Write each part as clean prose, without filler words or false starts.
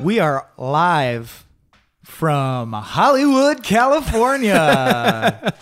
We are live from Hollywood, California.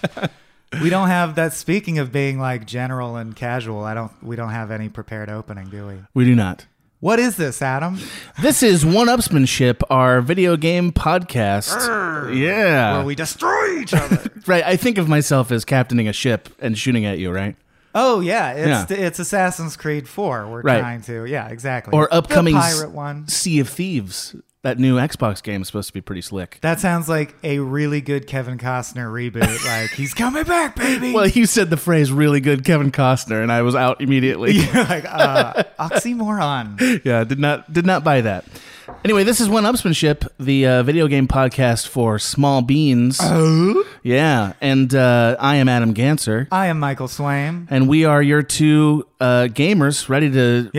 We don't have that. Speaking of being like general and casual, we don't have any prepared opening, do we? We do not. What is this, Adam? This is One Upsmanship, our video game podcast. Arr, yeah. Where we destroy each other. Right. I think of myself as captaining a ship and shooting at you, right? Oh, yeah. It's Assassin's Creed 4 we're trying to. Yeah, exactly. Or upcoming pirate one. Sea of Thieves. That new Xbox game is supposed to be pretty slick. That sounds like a really good Kevin Costner reboot. Like, he's coming back, baby. Well, you said the phrase really good Kevin Costner, and I was out immediately. You're like, oxymoron. Yeah, did not buy that. Anyway, this is One Upsmanship, the video game podcast for small beans. Oh? Yeah, and I am Adam Ganser. I am Michael Swaim. And we are your two gamers ready to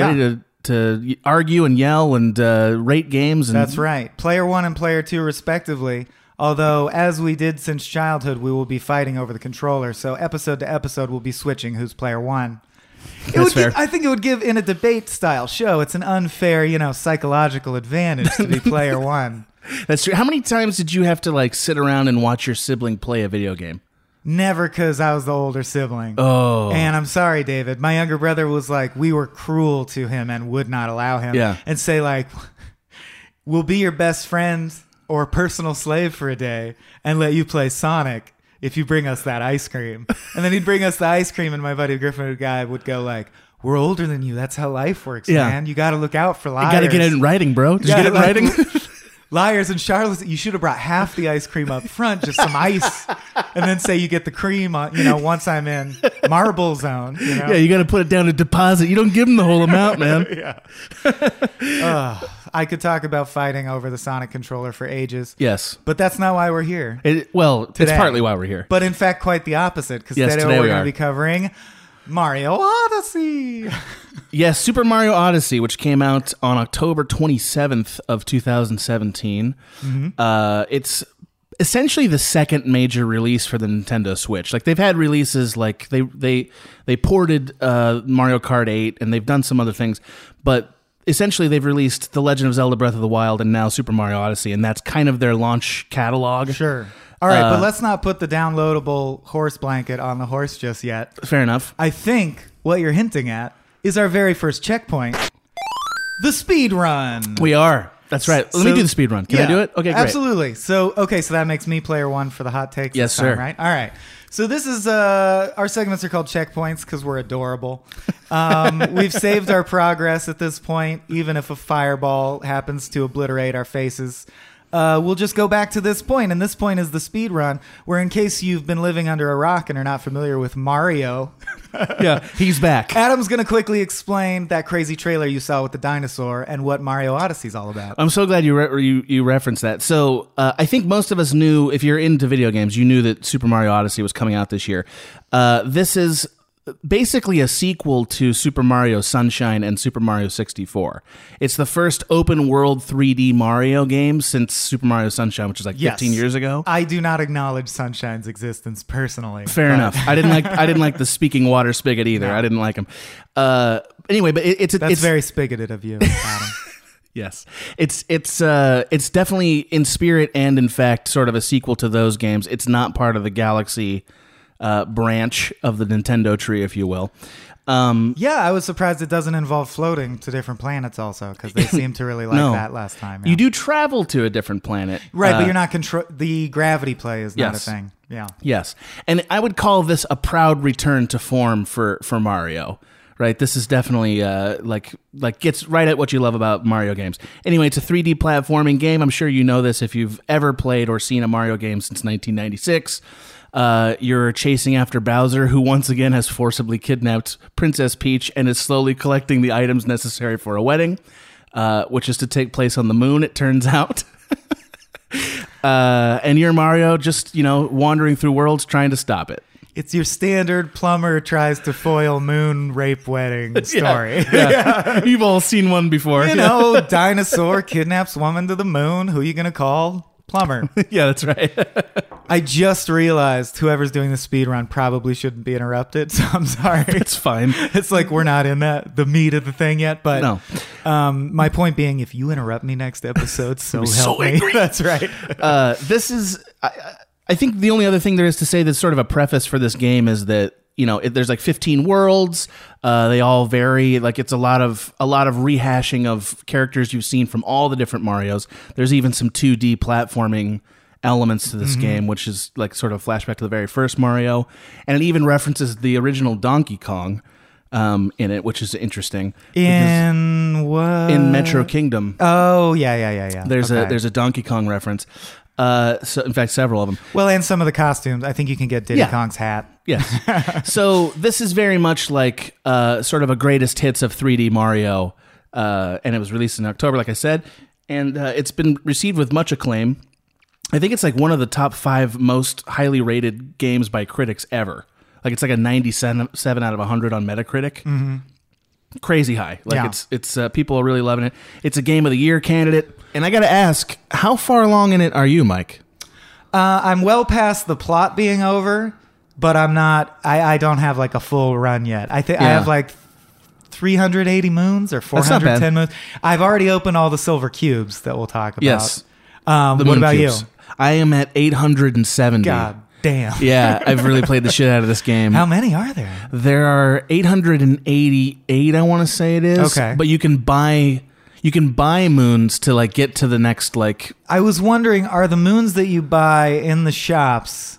argue and yell and rate games. And that's right. Player one and player two, respectively. Although, as we did since childhood, we will be fighting over the controller. So episode to episode, we'll be switching who's player one. I think it would give, in a debate style show, it's an unfair, psychological advantage to be player one. That's true. How many times did you have to sit around and watch your sibling play a video game? Never, because I was the older sibling. Oh. And I'm sorry, David. My younger brother was we were cruel to him and would not allow him. Yeah. And say, we'll be your best friend or personal slave for a day and let you play Sonic if you bring us that ice cream. And then he'd bring us the ice cream, and my buddy Griffin would go we're older than you. That's how life works, man. You got to look out for liars. You got to get it in writing, bro. Did you get it in writing? Liars and charlatans, you should have brought half the ice cream up front, just some ice, and then say you get the cream on, once I'm in marble zone. Yeah, you got to put it down to deposit. You don't give them the whole amount, man. Yeah. I could talk about fighting over the Sonic controller for ages. Yes. But that's not why we're here. It's partly why we're here. But in fact, quite the opposite, because today we're going to be covering Mario Odyssey. Yes, Super Mario Odyssey, which came out on October 27th of 2017. Mm-hmm. It's essentially the second major release for the Nintendo Switch. They've had releases they ported Mario Kart 8, and they've done some other things, but essentially they've released The Legend of Zelda Breath of the Wild and now Super Mario Odyssey, and that's kind of their launch catalog. Sure. All right, but let's not put the downloadable horse blanket on the horse just yet. Fair enough. I think what you're hinting at is our very first checkpoint, the speed run. We are. That's right. Let me do the speed run. Can I do it? Okay, great. Absolutely. So that makes me player one for the hot takes. Yes, sir. Right? All right. So this is, our segments are called checkpoints because we're adorable. We've saved our progress at this point, even if a fireball happens to obliterate our faces. We'll just go back to this point, and this point is the speed run, where in case you've been living under a rock and are not familiar with Mario, yeah, he's back. Adam's going to quickly explain that crazy trailer you saw with the dinosaur and what Mario Odyssey is all about. I'm so glad you referenced that. So I think most of us knew, if you're into video games, you knew that Super Mario Odyssey was coming out this year. This is basically a sequel to Super Mario Sunshine and Super Mario 64. It's the first open-world 3D Mario game since Super Mario Sunshine, which is like 15 years ago. I do not acknowledge Sunshine's existence personally. Fair enough. I didn't like the speaking water spigot either. No. I didn't like him. Anyway, but it's very spigoted of you, Adam. Yes. It's definitely in spirit and in fact sort of a sequel to those games. It's not part of the Galaxy branch of the Nintendo tree, if you will. Yeah, I was surprised it doesn't involve floating to different planets also, because they seem to really like that last time. Yeah. You do travel to a different planet. Right, but you're not the gravity play is not a thing. Yeah. Yes. And I would call this a proud return to form for Mario. Right, this is definitely like gets right at what you love about Mario games. Anyway, it's a 3D platforming game. I'm sure you know this if you've ever played or seen a Mario game since 1996. You're chasing after Bowser, who once again has forcibly kidnapped Princess Peach and is slowly collecting the items necessary for a wedding, which is to take place on the moon, it turns out. And you're Mario, just, wandering through worlds trying to stop it. It's your standard plumber tries to foil moon rape wedding story. Yeah. You've all seen one before. Dinosaur kidnaps woman to the moon. Who are you going to call? Plumber. Yeah, that's right. I just realized whoever's doing the speedrun probably shouldn't be interrupted, so I'm sorry. It's fine. It's like we're not in the meat of the thing yet, but no. My point being, if you interrupt me next episode, so help me. That's right. This is... I think the only other thing there is to say that's sort of a preface for this game is that, there's like 15 worlds. They all vary. Like it's a lot of rehashing of characters you've seen from all the different Marios. There's even some 2D platforming elements to this game, which is like sort of a flashback to the very first Mario. And it even references the original Donkey Kong in it, which is interesting. In what? In Metro Kingdom. Oh, yeah. There's a Donkey Kong reference. So in fact, several of them. Well, and some of the costumes. I think you can get Diddy Kong's hat. Yes. So this is very much like sort of a greatest hits of 3D Mario, and it was released in October, like I said, and it's been received with much acclaim. I think it's like one of the top 5 most highly rated games by critics ever. Like it's like a 97 out of 100 on Metacritic. Mm-hmm. Crazy high. It's people are really loving it. It's a Game of the Year candidate. And I got to ask, how far along in it are you, Mike? I'm well past the plot being over, but I'm not. I don't have like a full run yet. I think I have like 380 moons or 410 moons. I've already opened all the silver cubes that we'll talk about. Yes. What about cubes. You? I am at 870. God damn. Yeah, I've really played the shit out of this game. How many are there? There are 888, I want to say it is. Okay. But you can buy moons to like get to the next like... I was wondering, are the moons that you buy in the shops...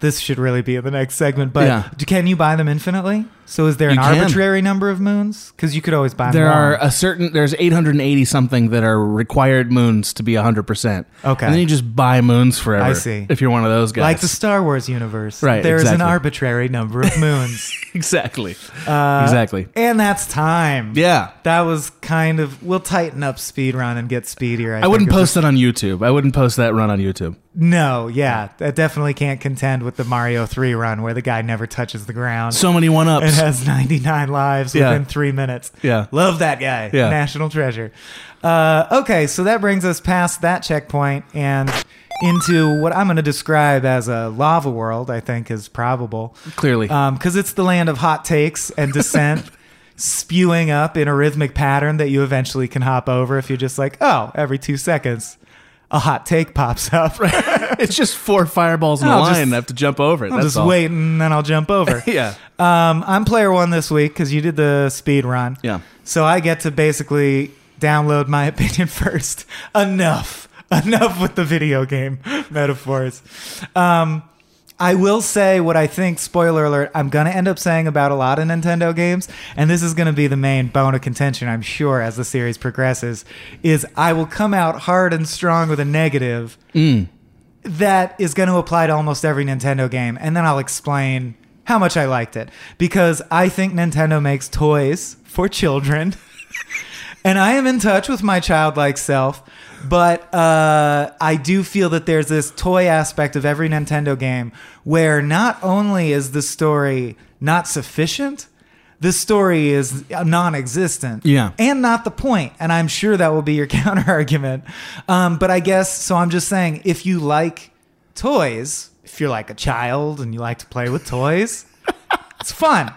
This should really be in the next segment, but can you buy them infinitely? So is there an arbitrary number of moons? Because you could always buy them. There's 880 something that are required moons to be 100%. Okay. And then you just buy moons forever. I see. If you're one of those guys. Like the Star Wars universe. Right, There is an arbitrary number of moons. Exactly. Exactly. And that's time. Yeah. That was kind of... We'll tighten up speedrun and get speedier. I wouldn't post that on YouTube. I wouldn't post that run on YouTube. No, yeah. That definitely can't contend with the Mario 3 run where the guy never touches the ground. So many one-ups. It has 99 lives within 3 minutes. Yeah. Love that guy. Yeah. National treasure. Okay, so that brings us past that checkpoint and into what I'm going to describe as a lava world, I think is probable. Clearly. Because it's the land of hot takes and dissent. Spewing up in a rhythmic pattern that you eventually can hop over if you're just like, oh, every 2 seconds. A hot take pops up. It's just 4 fireballs in a line. I have to jump over it. I'll just wait and then I'll jump over. Yeah. I'm player one this week because you did the speed run. Yeah. So I get to basically download my opinion first. Enough with the video game metaphors. I will say what I think, spoiler alert, I'm going to end up saying about a lot of Nintendo games, and this is going to be the main bone of contention, I'm sure, as the series progresses, is I will come out hard and strong with a negative that is going to apply to almost every Nintendo game, and then I'll explain how much I liked it. Because I think Nintendo makes toys for children, and I am in touch with my childlike self. But I do feel that there's this toy aspect of every Nintendo game where not only is the story not sufficient, the story is non-existent. Yeah. And not the point. And I'm sure that will be your counter-argument. But I guess, so I'm just saying, if you like toys, if you're like a child and you like to play with toys, it's fun.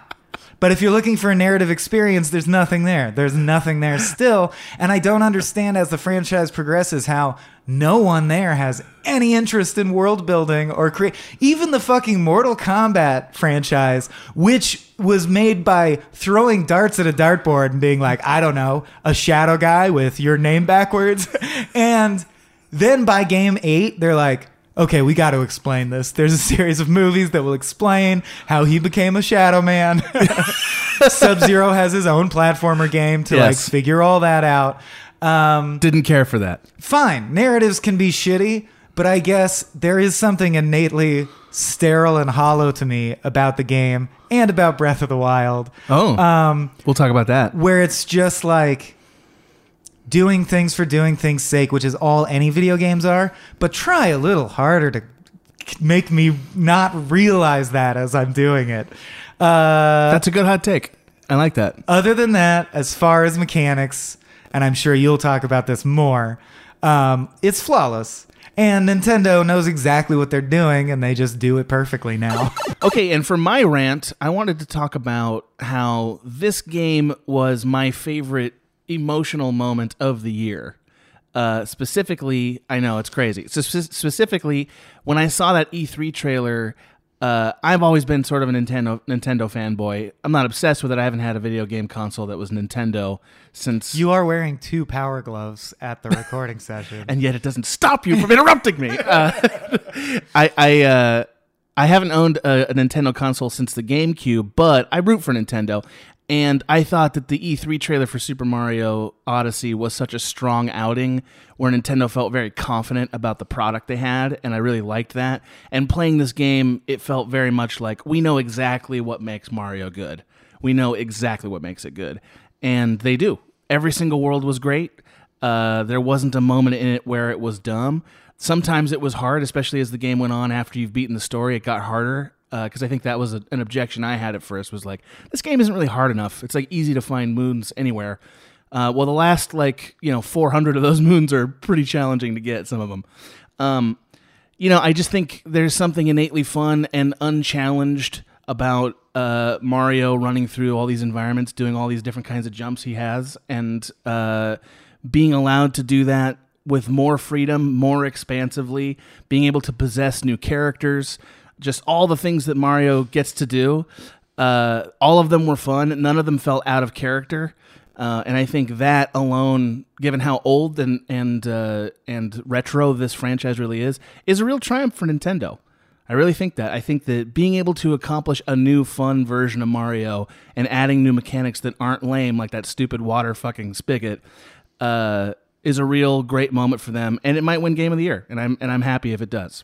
But if you're looking for a narrative experience, there's nothing there. There's nothing there still. And I don't understand as the franchise progresses how no one there has any interest in world building or create. Even the fucking Mortal Kombat franchise, which was made by throwing darts at a dartboard and being like, I don't know, a shadow guy with your name backwards. And then by game 8, they're like, okay, we got to explain this. There's a series of movies that will explain how he became a shadow man. Sub-Zero has his own platformer game to like figure all that out. Didn't care for that. Fine. Narratives can be shitty, but I guess there is something innately sterile and hollow to me about the game and about Breath of the Wild. We'll talk about that. Where it's just like doing things for doing things' sake, which is all any video games are, but try a little harder to make me not realize that as I'm doing it. That's a good hot take. I like that. Other than that, as far as mechanics, and I'm sure you'll talk about this more, it's flawless. And Nintendo knows exactly what they're doing, and they just do it perfectly now. Okay, and for my rant, I wanted to talk about how this game was my favorite emotional moment of the year. Specifically, I know it's crazy. So specifically, when I saw that E3 trailer, I've always been sort of a Nintendo fanboy. I'm not obsessed with it. I haven't had a video game console that was Nintendo since... You are wearing 2 power gloves at the recording session. And yet it doesn't stop you from interrupting me. I haven't owned a Nintendo console since the GameCube, but I root for Nintendo. And I thought that the E3 trailer for Super Mario Odyssey was such a strong outing where Nintendo felt very confident about the product they had, and I really liked that. And playing this game, it felt very much like, we know exactly what makes Mario good. We know exactly what makes it good. And they do. Every single world was great. There wasn't a moment in it where it was dumb. Sometimes it was hard, especially as the game went on after you've beaten the story. It got harder. Because I think that was an objection I had at first, was like, this game isn't really hard enough. It's like easy to find moons anywhere. Well, the last 400 of those moons are pretty challenging to get, some of them. I just think there's something innately fun and unchallenged about Mario running through all these environments, doing all these different kinds of jumps he has, and being allowed to do that with more freedom, more expansively, being able to possess new characters. Just all the things that Mario gets to do, all of them were fun. None of them felt out of character. And I think that alone, given how old and retro this franchise really is a real triumph for Nintendo. I really think that. I think that being able to accomplish a new fun version of Mario and adding new mechanics that aren't lame, like that stupid water fucking spigot, is a real great moment for them, and it might win Game of the Year, and I'm happy if it does.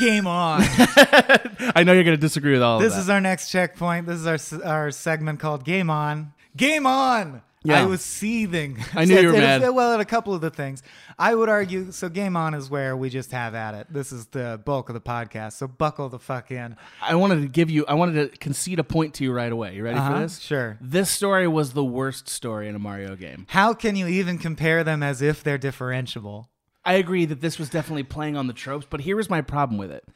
Game on. I know you're going to disagree with all of that. This is our next checkpoint. This is our segment called Game On. Game on! Yeah. I was seething. I knew you were mad. Well, at a couple of the things. I would argue, so Game On is where we just have at it. This is the bulk of the podcast, so buckle the fuck in. I wanted to concede a point to you right away. You ready for this? Sure. This story was the worst story in a Mario game. How can you even compare them as if they're differentiable? I agree that this was definitely playing on the tropes, but here is my problem with it.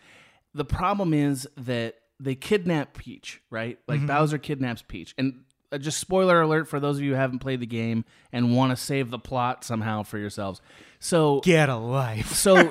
The problem is that they kidnap Peach, right? Like Bowser kidnaps Peach. And just spoiler alert for those of you who haven't played the game and want to save the plot somehow for yourselves. So get a life. So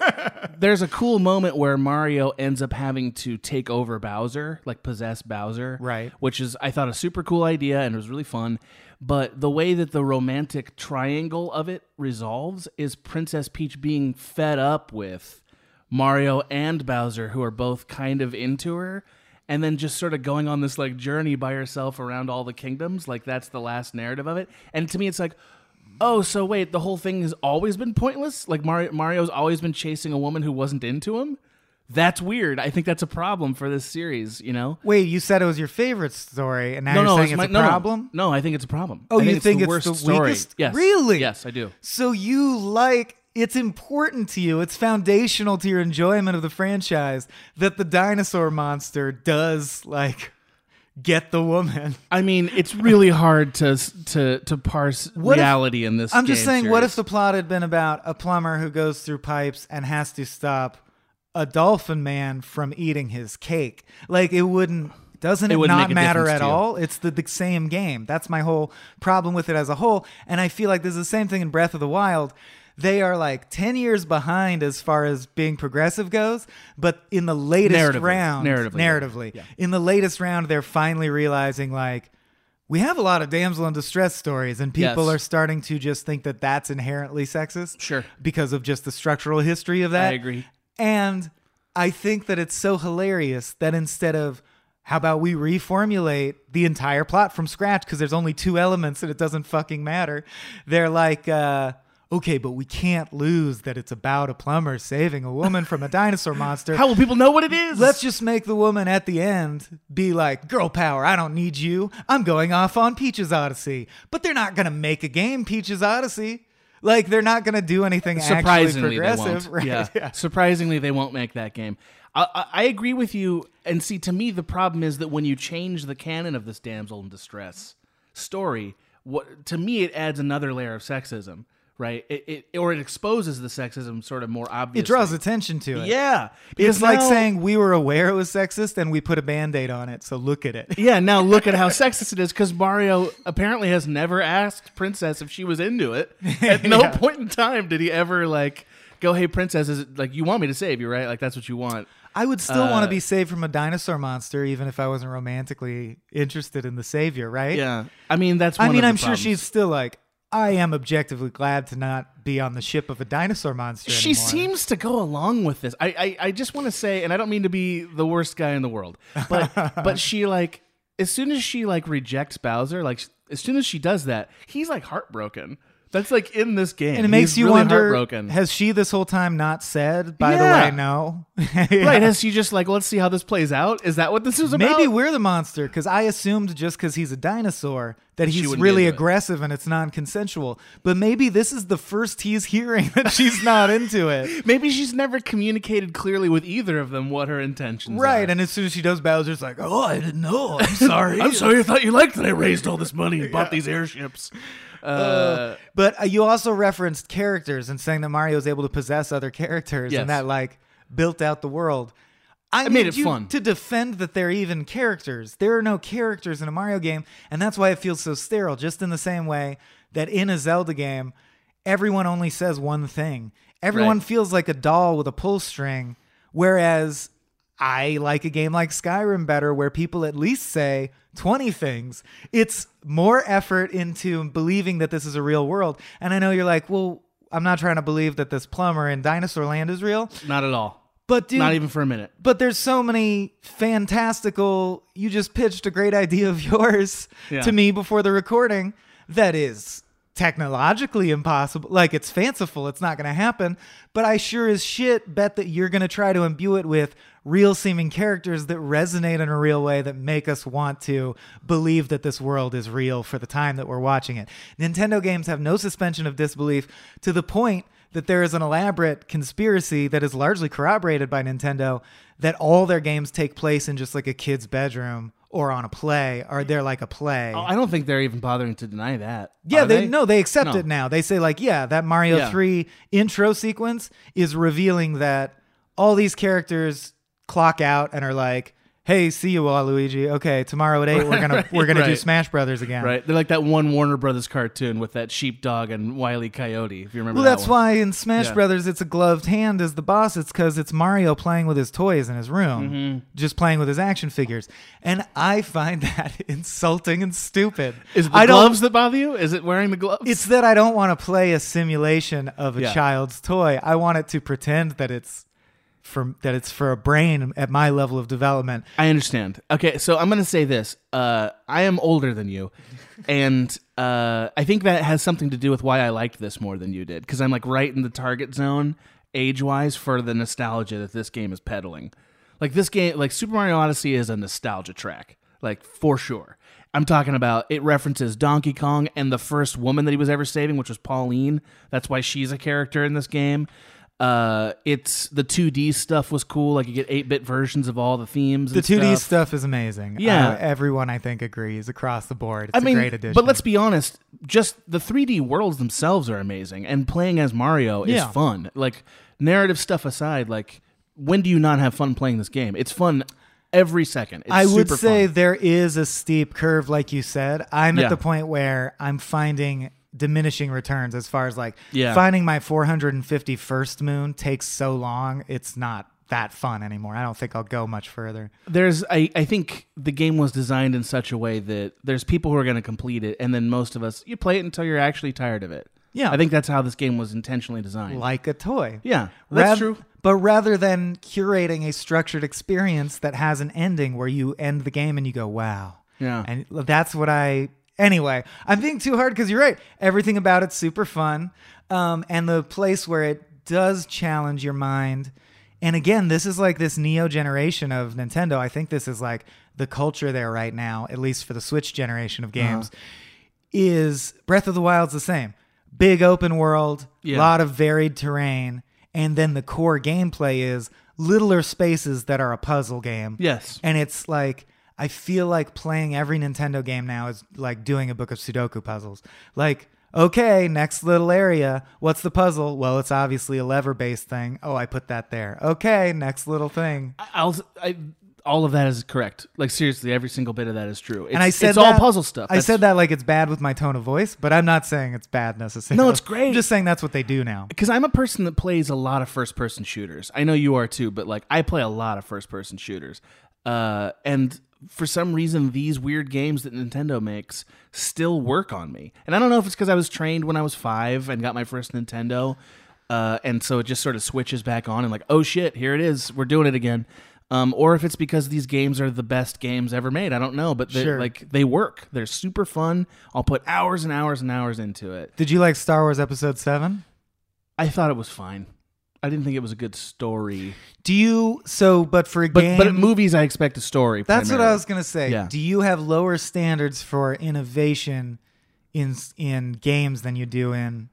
there's a cool moment where Mario ends up having to take over Bowser, like possess Bowser. Right. Which is, I thought, a super cool idea and it was really fun. But the way that the romantic triangle of it resolves is Princess Peach being fed up with Mario and Bowser, who are both kind of into her, and then just sort of going on this like journey by herself around all the kingdoms. Like that's the last narrative of it. And to me, it's like, oh, so wait, the whole thing has always been pointless? Like Mario's always been chasing a woman who wasn't into him? That's weird. I think that's a problem for this series, you know? Wait, you said it was your favorite story, and now you're saying it's a problem? No, I think it's a problem. Oh, you think it's the worst, the weakest story? Yes. Really? Yes, I do. So you like... It's important to you. It's foundational to your enjoyment of the franchise that the dinosaur monster does, like... get the woman. I mean, it's really hard to parse reality in this. I'm just saying, what if the plot had been about a plumber who goes through pipes and has to stop a dolphin man from eating his cake? Like it wouldn't. Doesn't it not matter at all? It's the same game. That's my whole problem with it as a whole. And I feel like this is the same thing in Breath of the Wild. They are like 10 years behind as far as being progressive goes, but in the latest round, narratively, in the latest round, they're finally realizing like, we have a lot of damsel in distress stories, and people are starting to just think that that's inherently sexist. Sure. Because of just the structural history of that. I agree. And I think that it's so hilarious that instead of, how about we reformulate the entire plot from scratch because there's only two elements and it doesn't fucking matter. They're like... okay, but we can't lose that it's about a plumber saving a woman from a dinosaur monster. How will people know what it is? Let's just make the woman at the end be like, girl power, I don't need you. I'm going off on Peach's Odyssey. But they're not going to make a game, Peach's Odyssey. Like, they're not going to do anything actually progressive. Right? Yeah. Surprisingly, they won't make that game. I agree with you. And see, to me, the problem is that when you change the canon of this damsel in distress story, to me, it adds another layer of sexism. Right, it exposes the sexism sort of more obviously. It draws attention to it. Yeah, it's like saying we were aware it was sexist and we put a Band-Aid on it. So look at it. Yeah, now look at how sexist it is because Mario apparently has never asked Princess if she was into it. At no point in time did he ever like go, "Hey, Princess, is it, like you want me to save you, right? Like that's what you want." I would still want to be saved from a dinosaur monster, even if I wasn't romantically interested in the savior, right? Yeah, I mean that's. I'm sure she's still like. I am objectively glad to not be on the ship of a dinosaur monster anymore. She seems to go along with this. I just want to say, and I don't mean to be the worst guy in the world, but but she like as soon as she like rejects Bowser, like as soon as she does that, he's like heartbroken. That's like in this game, and it makes you really wonder: has she this whole time not said? By the way, no. Yeah. Right? Has she just like let's see how this plays out? Is that what this is about? Maybe we're the monster because I assumed just because he's a dinosaur that he's really aggressive and it's non-consensual. But maybe this is the first he's hearing that she's not into it. Maybe she's never communicated clearly with either of them what her intentions are. Right? And as soon as she does, Bowser's like, "Oh, I didn't know. I'm sorry. I'm sorry. I thought you liked that I raised all this money and bought these airships." But you also referenced characters and saying that Mario is able to possess other characters and that like built out the world. I made it fun to defend that they're even characters. There are no characters in a Mario game, and that's why it feels so sterile. Just in the same way that in a Zelda game, everyone only says one thing. Everyone right. feels like a doll with a pull string, whereas I like a game like Skyrim better where people at least say 20 things. It's more effort into believing that this is a real world. And I know you're like, well, I'm not trying to believe that this plumber in Dinosaur Land is real. Not at all. But dude, not even for a minute. But there's so many fantastical, you just pitched a great idea of yours to me before the recording that is technologically impossible. Like, it's fanciful. It's not going to happen. But I sure as shit bet that you're going to try to imbue it with real seeming characters that resonate in a real way that make us want to believe that this world is real for the time that we're watching it. Nintendo games have no suspension of disbelief to the point that there is an elaborate conspiracy that is largely corroborated by Nintendo that all their games take place in just like a kid's bedroom or on a play, or they're like a play. Oh, I don't think they're even bothering to deny that. Yeah, they accept it now. They say like, yeah, that Mario 3 intro sequence is revealing that all these characters clock out and are like, hey, see you all, Luigi. Okay, tomorrow at 8 we're gonna do Smash Brothers again. Right. They're like that one Warner Brothers cartoon with that sheepdog and Wile E. Coyote, if you remember that one. Well, that's why in Smash Brothers it's a gloved hand as the boss. It's because it's Mario playing with his toys in his room, just playing with his action figures. And I find that insulting and stupid. Is it the gloves that bother you? Is it wearing the gloves? It's that I don't want to play a simulation of a child's toy. I want it to pretend that it's for a brain at my level of development. I understand. Okay, so I'm going to say this. I am older than you, and I think that has something to do with why I liked this more than you did, because I'm like right in the target zone, age-wise, for the nostalgia that this game is peddling. Like this game, like Super Mario Odyssey is a nostalgia track, like for sure. I'm talking about it references Donkey Kong and the first woman that he was ever saving, which was Pauline. That's why she's a character in this game. It's the 2D stuff was cool. Like you get 8-bit versions of all the themes. The 2D stuff is amazing. Yeah. Everyone I think agrees across the board. It's a great addition. But let's be honest, just the 3D worlds themselves are amazing, and playing as Mario is fun. Like narrative stuff aside, like when do you not have fun playing this game? It's fun every second. It's I would say there is a steep curve. Like you said, I'm at the point where I'm finding diminishing returns as far as like finding my 451st moon takes so long. It's not that fun anymore. I don't think I'll go much further. I think the game was designed in such a way that there's people who are going to complete it, and then most of us, you play it until you're actually tired of it. Yeah. I think that's how this game was intentionally designed. Like a toy. Yeah. That's true. But rather than curating a structured experience that has an ending where you end the game and you go, wow. Yeah. And that's what Anyway, I'm thinking too hard because you're right. Everything about it's super fun. And the place where it does challenge your mind. And again, this is like this Neo generation of Nintendo. I think this is like the culture there right now, at least for the Switch generation of games, is Breath of the Wild's the same. Big open world, lot of varied terrain. And then the core gameplay is littler spaces that are a puzzle game. Yes. And it's like, I feel like playing every Nintendo game now is like doing a book of Sudoku puzzles. Like, okay, next little area. What's the puzzle? Well, it's obviously a lever-based thing. Oh, I put that there. Okay, next little thing. All of that is correct. Like, seriously, every single bit of that is true. It's all puzzle stuff. I said that like it's bad with my tone of voice, but I'm not saying it's bad necessarily. No, it's great. I'm just saying that's what they do now. Because I'm a person that plays a lot of first-person shooters. I know you are too, but like I play a lot of first-person shooters. And for some reason, these weird games that Nintendo makes still work on me. And I don't know if it's because I was trained when I was 5 and got my first Nintendo. And so it just sort of switches back on and like, oh shit, here it is. We're doing it again. Or if it's because these games are the best games ever made. I don't know, but they work. They're super fun. I'll put hours and hours and hours into it. Did you like Star Wars Episode 7? I thought it was fine. I didn't think it was a good story. But at movies, I expect a story. That's primarily what I was going to say. Yeah. Do you have lower standards for innovation in games than you do in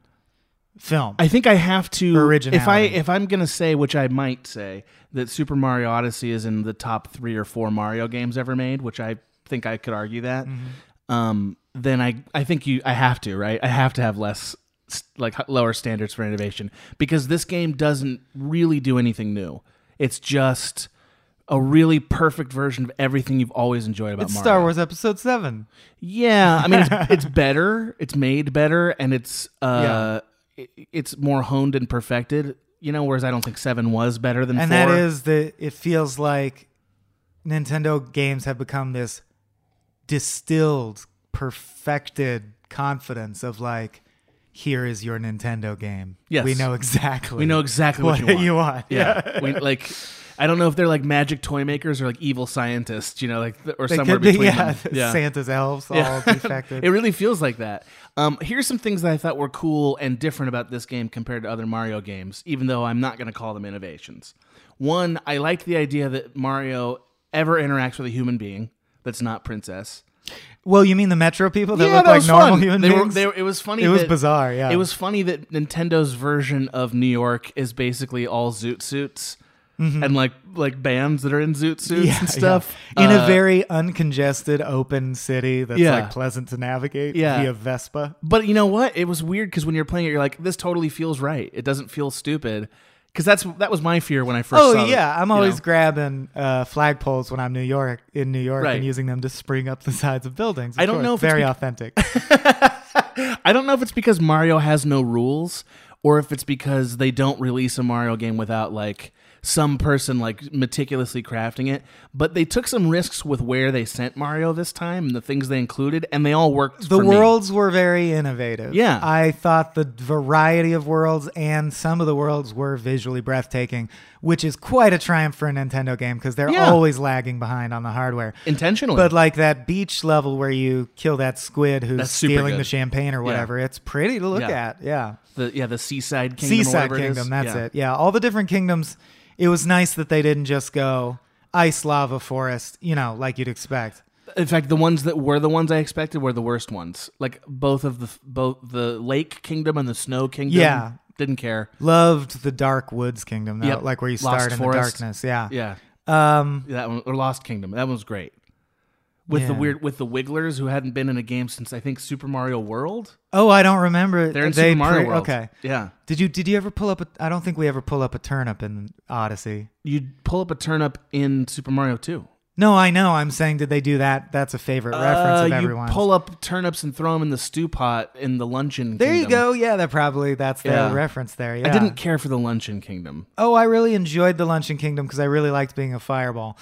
film? I think I have to. Originality. If I'm going to say, which I might say, that Super Mario Odyssey is in the top 3 or 4 Mario games ever made, which I think I could argue that, then I think I have to, right? I have to have less, like lower standards for innovation, because this game doesn't really do anything new. It's just a really perfect version of everything you've always enjoyed about Mario. Star Wars Episode 7. Yeah, I mean it's better. It's made better, and it's it's more honed and perfected, you know, whereas I don't think 7 was better than 4. And that is that it feels like Nintendo games have become this distilled, perfected confidence of like, here is your Nintendo game. Yes. We know exactly what you want. Yeah. I don't know if they're like magic toy makers or like evil scientists, you know, like, or they somewhere between them. Yeah. Santa's elves all defected. It really feels like that. Here's some things that I thought were cool and different about this game compared to other Mario games, even though I'm not going to call them innovations. One, I liked the idea that Mario ever interacts with a human being that's not Princess. Well, you mean the Metro people that look like normal human beings? It was funny. It was bizarre, yeah. It was funny that Nintendo's version of New York is basically all zoot suits. Mm-hmm. And like bands that are in zoot suits and stuff in a very uncongested, open city that's like pleasant to navigate via Vespa. But you know what? It was weird because when you're playing it, you're like, "This totally feels right. It doesn't feel stupid." Because that was my fear when I first saw it. Oh, yeah. I'm always grabbing flagpoles when I'm in New York and using them to spring up the sides of buildings. I don't know if it's very authentic. I don't know if it's because Mario has no rules or if it's because they don't release a Mario game without like some person like meticulously crafting it. But they took some risks with where they sent Mario this time and the things they included, and they all worked. The worlds were very innovative. Yeah. I thought the variety of worlds and some of the worlds were visually breathtaking, which is quite a triumph for a Nintendo game because they're always lagging behind on the hardware. Intentionally. But like that beach level where you kill that squid who's stealing the champagne or whatever, it's pretty to look at. Yeah. The Seaside Kingdom. Seaside Kingdom, that's it. Yeah, all the different kingdoms. It was nice that they didn't just go ice, lava, forest, you know, like you'd expect. In fact, the ones that were the ones I expected were the worst ones. Like both the lake kingdom and the snow kingdom. Yeah. Didn't care. Loved the dark woods kingdom, though, like where you start in the darkness. Yeah. Yeah. That one, or Lost Kingdom. That one's great. With the Wigglers, who hadn't been in a game since I think Super Mario World. Oh, I don't remember. They're in Super Mario World. Okay, yeah. Did you ever pull up? I don't think we ever pull up a turnip in Odyssey. You pull up a turnip in Super Mario 2. No, I know. I'm saying, did they do that? That's a favorite reference of everyone's. You pull up turnips and throw them in the stew pot in the Luncheon Kingdom. There you go. Yeah, that's their reference there. Yeah. I didn't care for the Luncheon Kingdom. Oh, I really enjoyed the Luncheon Kingdom because I really liked being a fireball.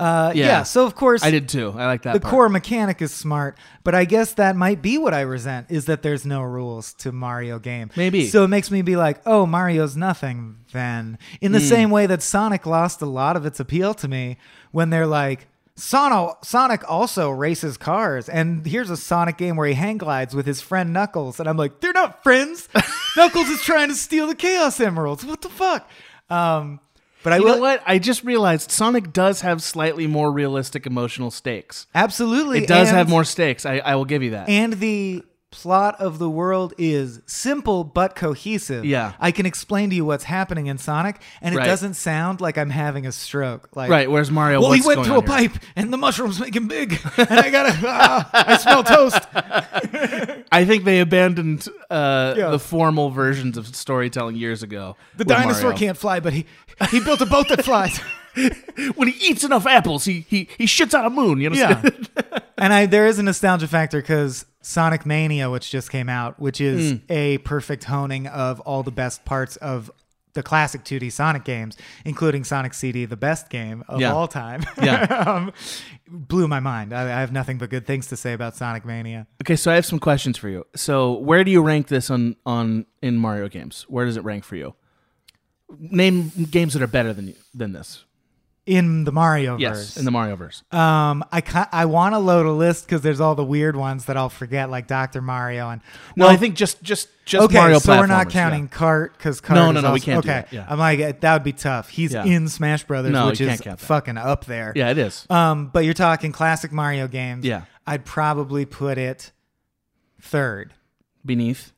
So of course I did too. I like that. The core mechanic is smart, but I guess that might be what I resent is that there's no rules to Mario game. Maybe. So it makes me be like, oh, Mario's nothing then. In the same way that Sonic lost a lot of its appeal to me when they're like, Sonic also races cars, and here's a Sonic game where he hang glides with his friend Knuckles, and I'm like, they're not friends. Knuckles is trying to steal the Chaos Emeralds. What the fuck? But you know what? I just realized Sonic does have slightly more realistic emotional stakes. Absolutely. It does have more stakes. I will give you that. And the plot of the world is simple but cohesive. Yeah. I can explain to you what's happening in Sonic, and it doesn't sound like I'm having a stroke. Like, right, where's Mario? Well, he went through a pipe, and the mushrooms make him big, and I gotta, I smell toast. I think they abandoned the formal versions of storytelling years ago. The dinosaur can't fly, but he built a boat that flies. When he eats enough apples, he shits out a moon. You understand? Yeah. And there is a nostalgia factor because Sonic Mania, which just came out, which is a perfect honing of all the best parts of the classic 2D Sonic games, including Sonic CD, the best game of all time. Yeah. Blew my mind. I have nothing but good things to say about Sonic Mania. Okay, so I have some questions for you. So where do you rank this in Mario games? Where does it rank for you? Name games that are better than this. In the Marioverse. Yes, in the Marioverse. I want to load a list because there's all the weird ones that I'll forget, like Dr. Mario. And I think just okay, Mario platformers. Okay, so we're not counting Kart because Kart we can't do that. Yeah. I'm like, that would be tough. He's in Smash Brothers, which is fucking up there. Yeah, it is. But you're talking classic Mario games. Yeah. I'd probably put it third. Beneath.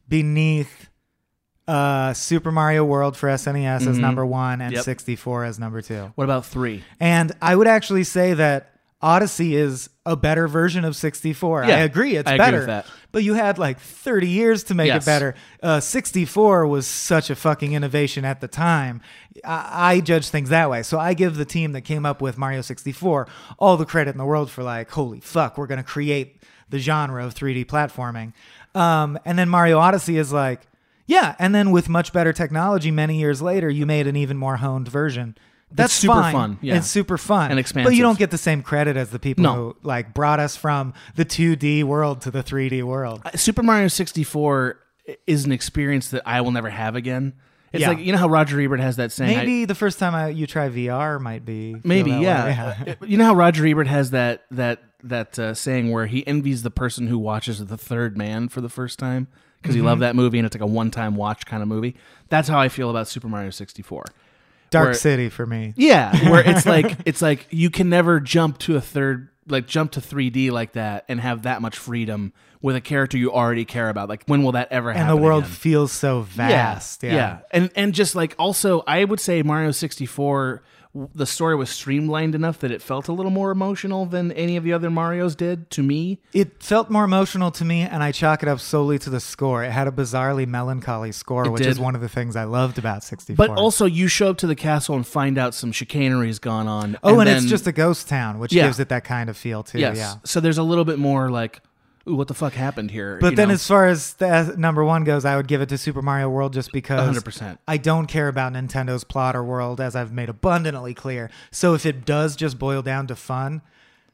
Super Mario World for SNES as number 1 and 64 as number 2. What about 3? And I would actually say that Odyssey is a better version of 64. Yeah, I agree, it's better. Agree with that. But you had like 30 years to make it better. 64 was such a fucking innovation at the time. I judge things that way. So I give the team that came up with Mario 64 all the credit in the world for like, holy fuck, we're going to create the genre of 3D platforming. And then Mario Odyssey is like, Yeah, and then with much better technology many years later, you made an even more honed version. That's super fun. Yeah. It's super fun and expansive. But you don't get the same credit as the people who like brought us from the 2D world to the 3D world. Super Mario 64 is an experience that I will never have again. It's like, you know how Roger Ebert has that saying? Maybe the first time you try VR might be... Maybe, yeah. You know how Roger Ebert has that saying where he envies the person who watches The Third Man for the first time because he loved that movie and it's like a one-time watch kind of movie? That's how I feel about Super Mario 64. Dark City for me. Yeah, where it's like you can never jump to 3D like that and have that much freedom with a character you already care about. Like, when will that ever happen? And the world feels so vast. Yeah. And just like, also, I would say Mario 64, the story was streamlined enough that it felt a little more emotional than any of the other Marios did to me. It felt more emotional to me, and I chalk it up solely to the score. It had a bizarrely melancholy score, which is one of the things I loved about 64. But also, you show up to the castle and find out some chicanery's gone on. Oh, and then it's just a ghost town, which gives it that kind of feel, too. Yes. Yeah. So there's a little bit more like, ooh, what the fuck happened here? But then as far as the number one goes, I would give it to Super Mario World just because 100%. I don't care about Nintendo's plot or world, as I've made abundantly clear. So if it does just boil down to fun,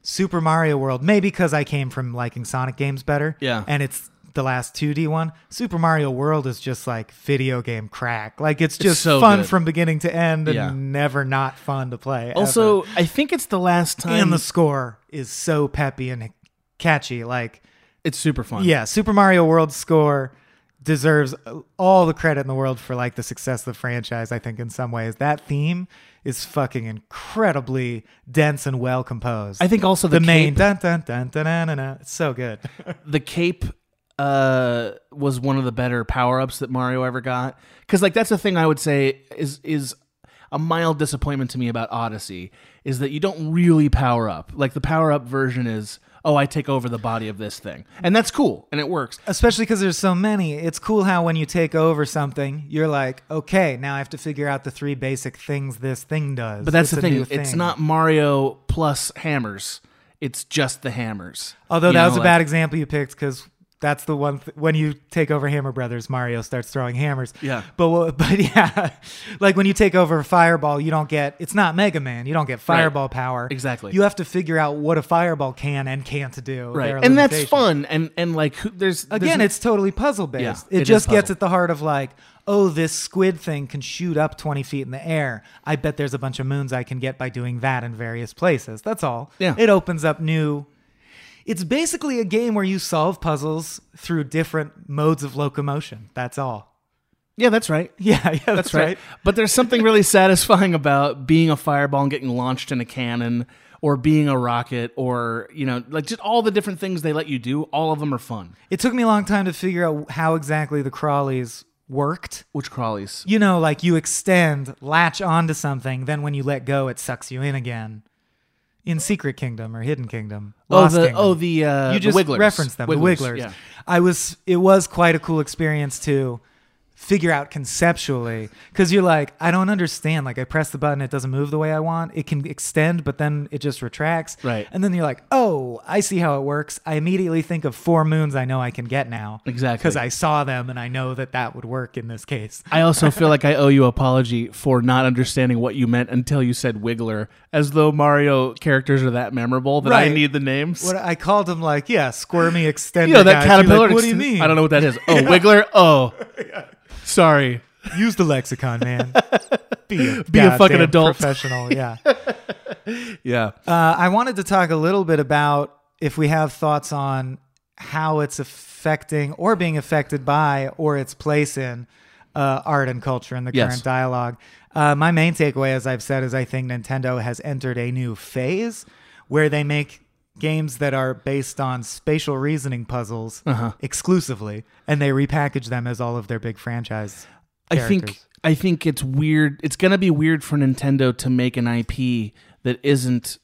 Super Mario World, maybe because I came from liking Sonic games better, and it's the last 2D one, Super Mario World is just like video game crack. Like, it's just so fun from beginning to end and never not fun to play. Also, ever. I think it's the last time... And the score is so peppy and catchy, like... It's super fun. Yeah, Super Mario World score deserves all the credit in the world for like the success of the franchise, I think, in some ways. That theme is fucking incredibly dense and well composed. I think also the main cape, dun, dun, dun, dun, dun, dun, dun, it's so good. The cape was one of the better power-ups that Mario ever got, cuz like that's the thing I would say is a mild disappointment to me about Odyssey, is that you don't really power up. Like, the power-up version is, oh, I take over the body of this thing. And that's cool, and it works. Especially because there's so many. It's cool how when you take over something, you're like, okay, now I have to figure out the three basic things this thing does. But that's the thing. It's not Mario plus hammers. It's just the hammers. Although that was a bad example you picked, because that's the one... when you take over Hammer Brothers, Mario starts throwing hammers. Yeah. But yeah, like when you take over Fireball, you don't get... it's not Mega Man. You don't get Fireball power. Exactly. You have to figure out what a Fireball can and can't do. Right. And that's fun. And like, there's... again, it's totally puzzle-based. Yeah, it just gets at the heart of like, oh, this squid thing can shoot up 20 feet in the air. I bet there's a bunch of moons I can get by doing that in various places. That's all. Yeah. It opens up new... it's basically a game where you solve puzzles through different modes of locomotion. That's all. Yeah, that's right. Yeah, that's right. But there's something really satisfying about being a fireball and getting launched in a cannon, or being a rocket, or, you know, like just all the different things they let you do. All of them are fun. It took me a long time to figure out how exactly the crawlies worked. Which crawlies? You know, like you extend, latch onto something, then when you let go, it sucks you in again. In Secret Kingdom or Hidden Kingdom, Lost Kingdom. You just referenced them. Wigglers, the Wigglers. Yeah. It was quite a cool experience to figure out conceptually, because you're like, I don't understand. Like, I press the button, it doesn't move the way I want. It can extend, but then it just retracts. Right. And then you're like, oh, I see how it works. I immediately think of four moons I know I can get now. Exactly. Because I saw them and I know that that would work in this case. I also feel like I owe you an apology for not understanding what you meant until you said Wiggler, as though Mario characters are that memorable that I need the names. What I called them, like, squirmy extender. You know, that guys. Caterpillar. Like, what do you mean? I don't know what that is. Oh, Wiggler? Oh. Sorry. Use the lexicon, man. Be a fucking adult. Professional, yeah. Yeah. I wanted to talk a little bit about if we have thoughts on how it's affecting or being affected by or its place in art and culture in the current dialogue. My main takeaway, as I've said, is I think Nintendo has entered a new phase where they make games that are based on spatial reasoning puzzles exclusively, and they repackage them as all of their big franchise characters. I think it's weird. It's going to be weird for Nintendo to make an IP that isn't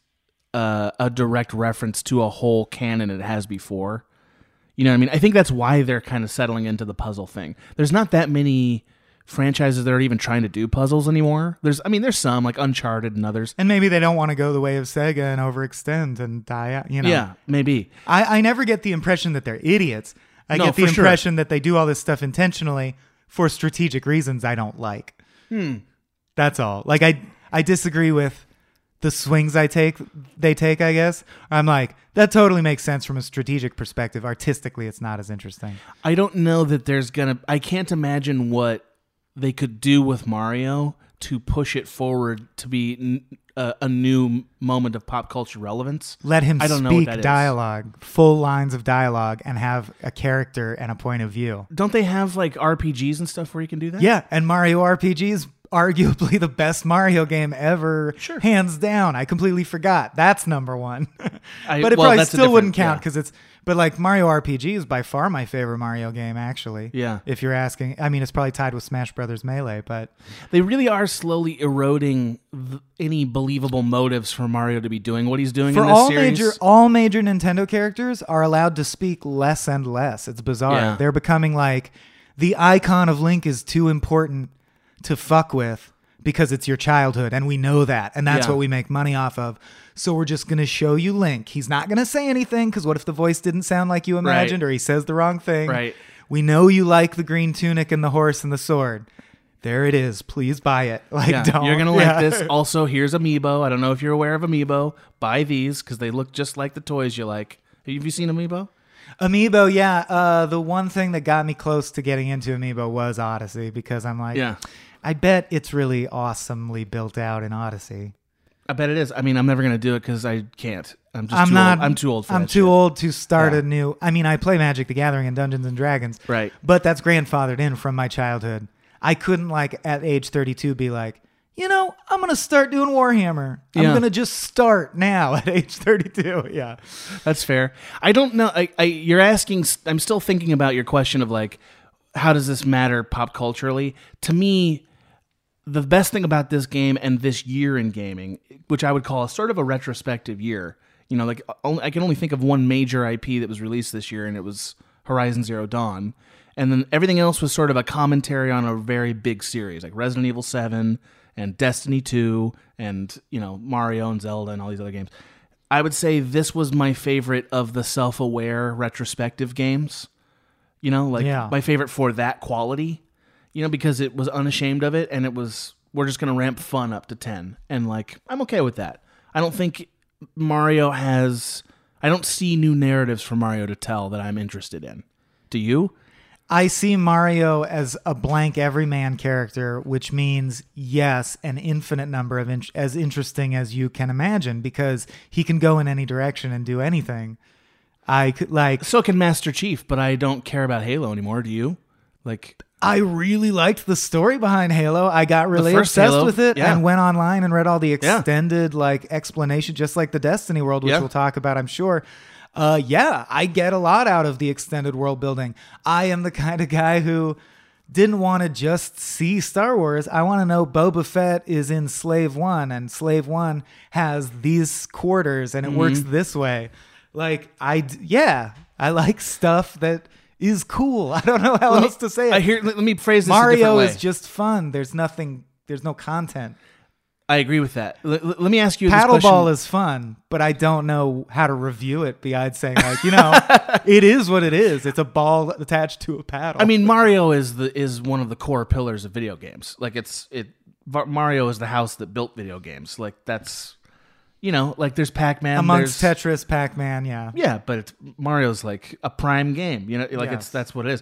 a direct reference to a whole canon it has before. You know what I mean? I think that's why they're kind of settling into the puzzle thing. There's not that many franchises that are even trying to do puzzles anymore. There's some, like Uncharted and others. And maybe they don't want to go the way of Sega and overextend and die out, you know. Yeah, maybe. I never get the impression that they're idiots. I get the impression that they do all this stuff intentionally for strategic reasons I don't like. That's all. Like, I disagree with the swings they take, I guess. I'm like, that totally makes sense from a strategic perspective. Artistically, it's not as interesting. I don't know that there's going to... I can't imagine what they could do with Mario to push it forward to be a new moment of pop culture relevance. Let him speak dialogue, full lines of dialogue, and have a character and a point of view. Don't they have like RPGs and stuff where you can do that? Yeah, and Mario RPGs, arguably the best Mario game ever, sure, hands down. I completely forgot. That's number one. But it probably still wouldn't count because it's... But like Mario RPG is by far my favorite Mario game, actually. Yeah. If you're asking, I mean, it's probably tied with Smash Brothers Melee, but they really are slowly eroding any believable motives for Mario to be doing what he's doing in this series. All major Nintendo characters are allowed to speak less and less. It's bizarre. Yeah. They're becoming like the icon of Link is too important to fuck with because it's your childhood, and we know that, and that's what we make money off of. So we're just going to show you Link. He's not going to say anything because what if the voice didn't sound like you imagined, or he says the wrong thing? Right. We know you like the green tunic and the horse and the sword. There it is. Please buy it. Like, don't. You're going to like this. Also, here's Amiibo. I don't know if you're aware of Amiibo. Buy these because they look just like the toys you like. Have you seen Amiibo? Amiibo, yeah. The one thing that got me close to getting into Amiibo was Odyssey, because I'm like, I bet it's really awesomely built out in Odyssey. I bet it is. I mean, I'm never going to do it because I can't. I'm too old for that. I'm too old to start a new... I mean, I play Magic the Gathering and Dungeons & Dragons. Right. But that's grandfathered in from my childhood. I couldn't, like, at age 32 be like, you know, I'm going to start doing Warhammer. I'm going to just start now at age 32. Yeah. That's fair. I don't know. You're asking... I'm still thinking about your question of, like, how does this matter pop culturally? To me... The best thing about this game and this year in gaming, which I would call sort of a retrospective year, you know, like I can only think of one major IP that was released this year, and it was Horizon Zero Dawn. And then everything else was sort of a commentary on a very big series, like Resident Evil 7 and Destiny 2 and, you know, Mario and Zelda and all these other games. I would say this was my favorite of the self-aware retrospective games, you know, like my favorite for that quality. You know, because it was unashamed of it, and it was, we're just going to ramp fun up to 10. And, like, I'm okay with that. I don't think Mario has... I don't see new narratives for Mario to tell that I'm interested in. Do you? I see Mario as a blank everyman character, which means, yes, an infinite number of... as interesting as you can imagine, because he can go in any direction and do anything. I could, like... So can Master Chief, but I don't care about Halo anymore. Do you? Like... I really liked the story behind Halo. I got really obsessed with it and went online and read all the extended like explanation, just like the Destiny world, which we'll talk about, I'm sure. I get a lot out of the extended world building. I am the kind of guy who didn't want to just see Star Wars. I want to know Boba Fett is in Slave One, and Slave One has these quarters, and it works this way. Like, I like stuff that... is cool. I don't know how else to say it. Let me phrase this Mario a different way. Mario is just fun. There's no content. I agree with that. Let me ask you this question. Paddleball is fun, but I don't know how to review it beyond saying, like, you know, it is what it is. It's a ball attached to a paddle. I mean, Mario is one of the core pillars of video games. Like, Mario is the house that built video games. Like, that's, you know, like there's Pac-Man. Amongst Tetris, Pac-Man, yeah. Yeah, but Mario's like a prime game. You know, like that's what it is.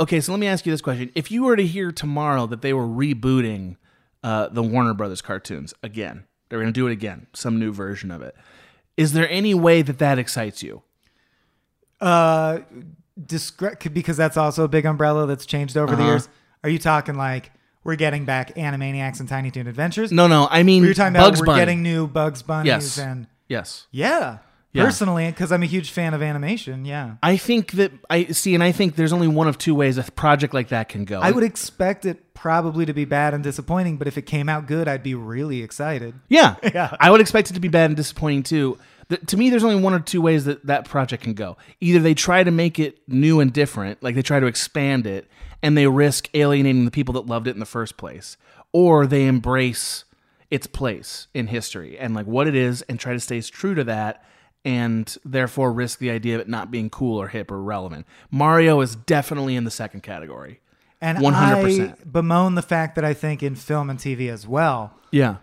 Okay, so let me ask you this question. If you were to hear tomorrow that they were rebooting the Warner Brothers cartoons again, they're going to do it again, some new version of it, is there any way that excites you? Because that's also a big umbrella that's changed over the years. Are you talking like... We're getting back Animaniacs and Tiny Toon Adventures. No, I mean, we were talking about Bugs Bunny. Getting new Bugs Bunnies. Yes. And yeah. Personally, because I'm a huge fan of animation. Yeah, I think that I think there's only one of two ways a project like that can go. I would expect it probably to be bad and disappointing, but if it came out good, I'd be really excited. Yeah, yeah. I would expect it to be bad and disappointing too. To me, there's only one or two ways that project can go. Either they try to make it new and different, like they try to expand it, and they risk alienating the people that loved it in the first place, or they embrace its place in history and like what it is and try to stay true to that, and therefore risk the idea of it not being cool or hip or relevant. Mario is definitely in the second category. And 100%. I bemoan the fact that I think in film and TV as well. Yeah.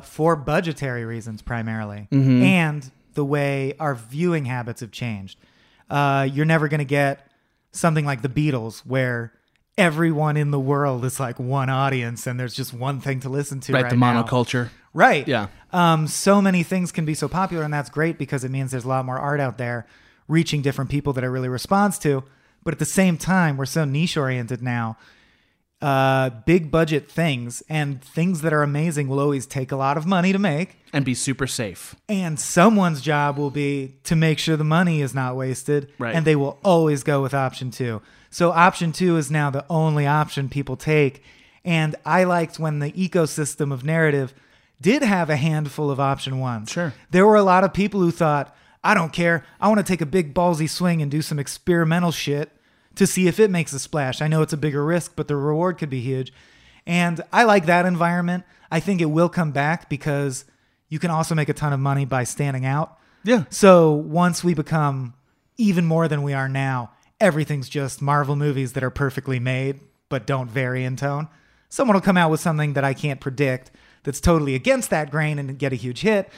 For budgetary reasons primarily, mm-hmm. and the way our viewing habits have changed. You're never going to get something like the Beatles where everyone in the world is like one audience and there's just one thing to listen to right now. The monoculture. Right. Yeah. So many things can be so popular, and that's great because it means there's a lot more art out there reaching different people that it really responds to. But at the same time, we're so niche-oriented now. Big budget things and things that are amazing will always take a lot of money to make and be super safe, and someone's job will be to make sure the money is not wasted, right. And they will always go with option two. So option two is now the only option people take, and I liked when the ecosystem of narrative did have a handful of option ones. Sure. There were a lot of people who thought, I don't care, I want to take a big ballsy swing and do some experimental shit to see if it makes a splash. I know it's a bigger risk, but the reward could be huge. And I like that environment. I think it will come back because you can also make a ton of money by standing out. Yeah. So once we become even more than we are now, everything's just Marvel movies that are perfectly made but don't vary in tone. Someone will come out with something that I can't predict that's totally against that grain and get a huge hit.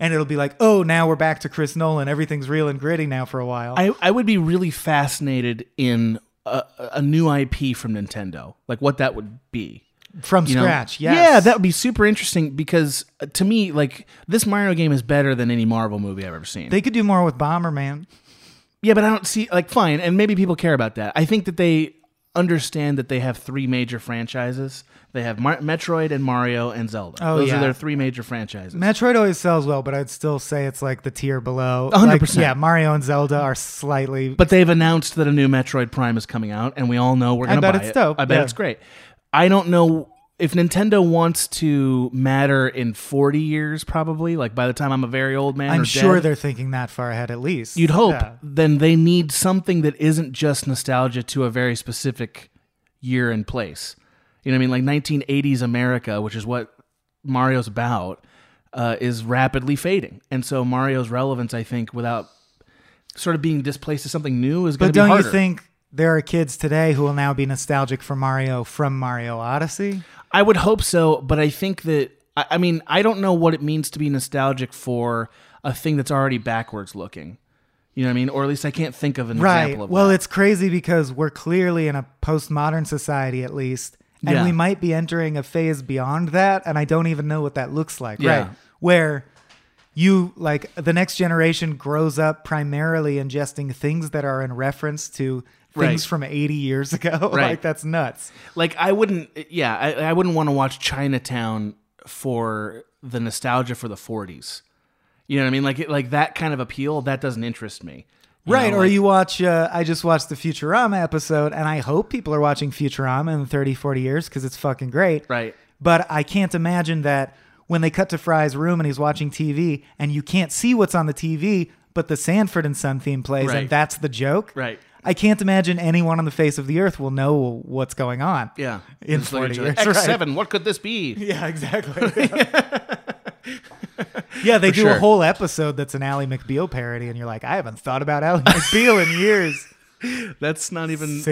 And it'll be like, oh, now we're back to Chris Nolan. Everything's real and gritty now for a while. I would be really fascinated in a new IP from Nintendo, like what that would be. From scratch, yes. Yeah, that would be super interesting because to me, like, this Mario game is better than any Marvel movie I've ever seen. They could do more with Bomberman. Yeah, but I don't see, like, fine, and maybe people care about that. I think that they understand that they have three major franchises. They have Metroid and Mario and Zelda. Oh, those are their three major franchises. Metroid always sells well, but I'd still say it's like the tier below. 100%. Like, yeah, Mario and Zelda are slightly... But they've announced that a new Metroid Prime is coming out, and we all know we're going to buy it. I bet it's dope. I bet it's great. I don't know if Nintendo wants to matter in 40 years, probably, like by the time I'm a very old man I'm sure dead, they're thinking that far ahead at least. You'd hope. Yeah. Then they need something that isn't just nostalgia to a very specific year and place. You know what I mean? Like 1980s America, which is what Mario's about, is rapidly fading. And so Mario's relevance, I think, without sort of being displaced to something new is going to be harder. But don't you think there are kids today who will now be nostalgic for Mario from Mario Odyssey? I would hope so, but I think that... I mean, I don't know what it means to be nostalgic for a thing that's already backwards looking. You know what I mean? Or at least I can't think of an example of that. Well, it's crazy because we're clearly in a postmodern society, at least... And we might be entering a phase beyond that, and I don't even know what that looks like, right? Where you, like, the next generation grows up primarily ingesting things that are in reference to things from 80 years ago. Right. Like, that's nuts. Like, I wouldn't want to watch Chinatown for the nostalgia for the 40s. You know what I mean? Like that kind of appeal, that doesn't interest me. Right, or you watch, I just watched the Futurama episode, and I hope people are watching Futurama in 30, 40 years, because it's fucking great. Right. But I can't imagine that when they cut to Fry's room and he's watching TV, and you can't see what's on the TV, but the Sanford and Son theme plays, and that's the joke. Right. I can't imagine anyone on the face of the earth will know what's going on. Yeah. In 40 years. X7, what could this be? Yeah, exactly. Yeah, they do a whole episode that's an Ally McBeal parody, and you're like, I haven't thought about Ally McBeal in years. That's not even for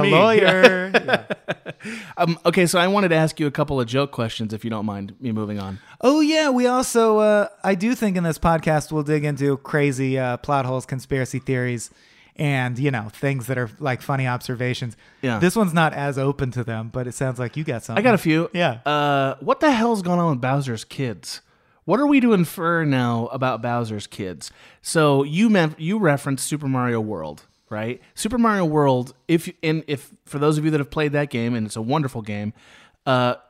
me. Lawyer. Yeah. Okay, so I wanted to ask you a couple of joke questions, if you don't mind me moving on. Oh yeah, we also I do think in this podcast we'll dig into crazy plot holes, conspiracy theories, and things that are like funny observations. Yeah, this one's not as open to them, but it sounds like you got something. I got a few. Yeah. What the hell's going on with Bowser's kids? What are we to infer now about Bowser's kids? So you referenced Super Mario World, right? Super Mario World, if for those of you that have played that game, and it's a wonderful game,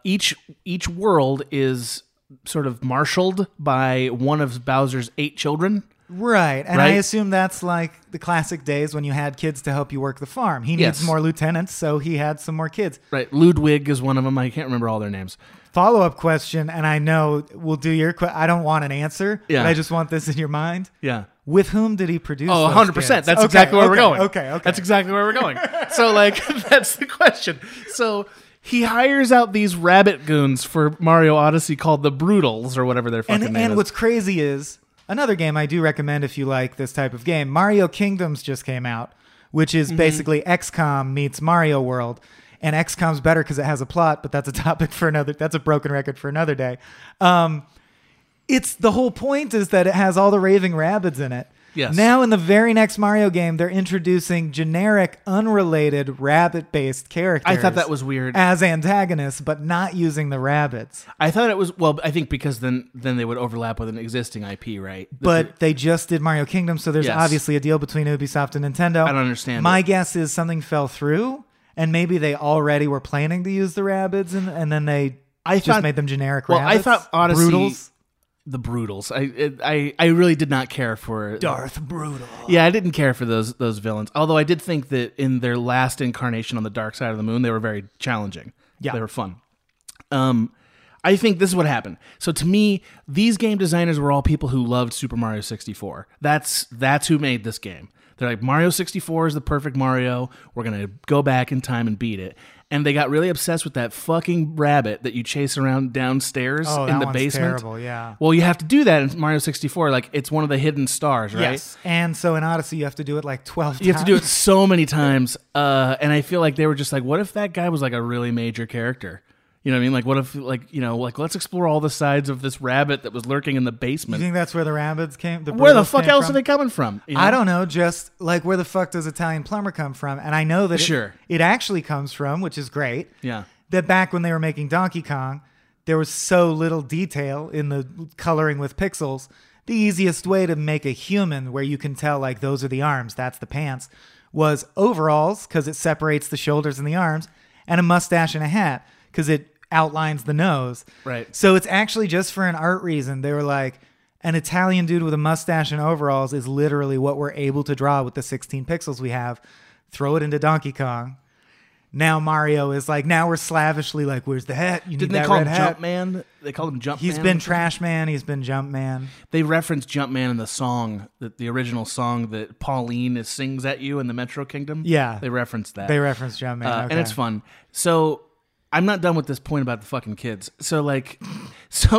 each world is sort of marshaled by one of Bowser's 8 children. Right, and I assume that's like the classic days when you had kids to help you work the farm. He needs more lieutenants, so he had some more kids. Right, Ludwig is one of them. I can't remember all their names. Follow-up question, and I know we'll do your question. I don't want an answer, but I just want this in your mind. Yeah. With whom did he produce those 100%. Kids? That's exactly where we're going. So, like, that's the question. So... He hires out these rabbit goons for Mario Odyssey called the Brutals or whatever their fucking name is. And what's crazy is, another game I do recommend if you like this type of game, Mario Kingdoms just came out, which is basically XCOM meets Mario World. And XCOM's better because it has a plot, but that's a topic for another, that's a broken record for another day. It's the whole point is that it has all the raving rabbids in it. Yes. Now in the very next Mario game, they're introducing generic, unrelated, rabbit-based characters. I thought that was weird. As antagonists, but not using the rabbits. I thought it was... Well, I think because then they would overlap with an existing IP, right? But they just did Mario Kingdoms, so there's obviously a deal between Ubisoft and Nintendo. I don't understand. My guess is something fell through, and maybe they already were planning to use the rabbits, and then they made them generic rabbits. Well, I thought Odyssey... Brutals. The Brutals. I really did not care for... Darth Brutal. Yeah, I didn't care for those villains. Although I did think that in their last incarnation on the Dark Side of the Moon, they were very challenging. Yeah. They were fun. I think this is what happened. So to me, these game designers were all people who loved Super Mario 64. That's who made this game. They're like, Mario 64 is the perfect Mario. We're going to go back in time and beat it. And they got really obsessed with that fucking rabbit that you chase around downstairs in the basement. Terrible, yeah. Well, you have to do that in Mario 64. Like, it's one of the hidden stars, right? Yes. And so in Odyssey, you have to do it like 12 times. You have to do it so many times. And I feel like they were just like, what if that guy was like a really major character? You know what I mean? Like, what if, like, you know, like, let's explore all the sides of this rabbit that was lurking in the basement. You think that's where the rabbits came? Where the fuck else are they coming from? You know? I don't know. Just like, where the fuck does Italian Plumber come from? And I know that it actually comes from, which is great. Yeah. That back when they were making Donkey Kong, there was so little detail in the coloring with pixels. The easiest way to make a human where you can tell, like, those are the arms, that's the pants, was overalls, because it separates the shoulders and the arms, and a mustache and a hat, because it outlines the nose. Right. So it's actually just for an art reason. They were like, an Italian dude with a mustache and overalls is literally what we're able to draw with the 16 pixels we have. Throw it into Donkey Kong. Now Mario is like, now we're slavishly like, where's the hat? You need that red hat. Didn't they call him Jumpman? They called him Jumpman. He's been Trash Man. He's been Jumpman. They referenced Jumpman in the song, the original song that Pauline sings at you in the Metro Kingdom. Yeah. They referenced that. They referenced Jumpman. Okay. And it's fun. So... I'm not done with this point about the fucking kids. So like,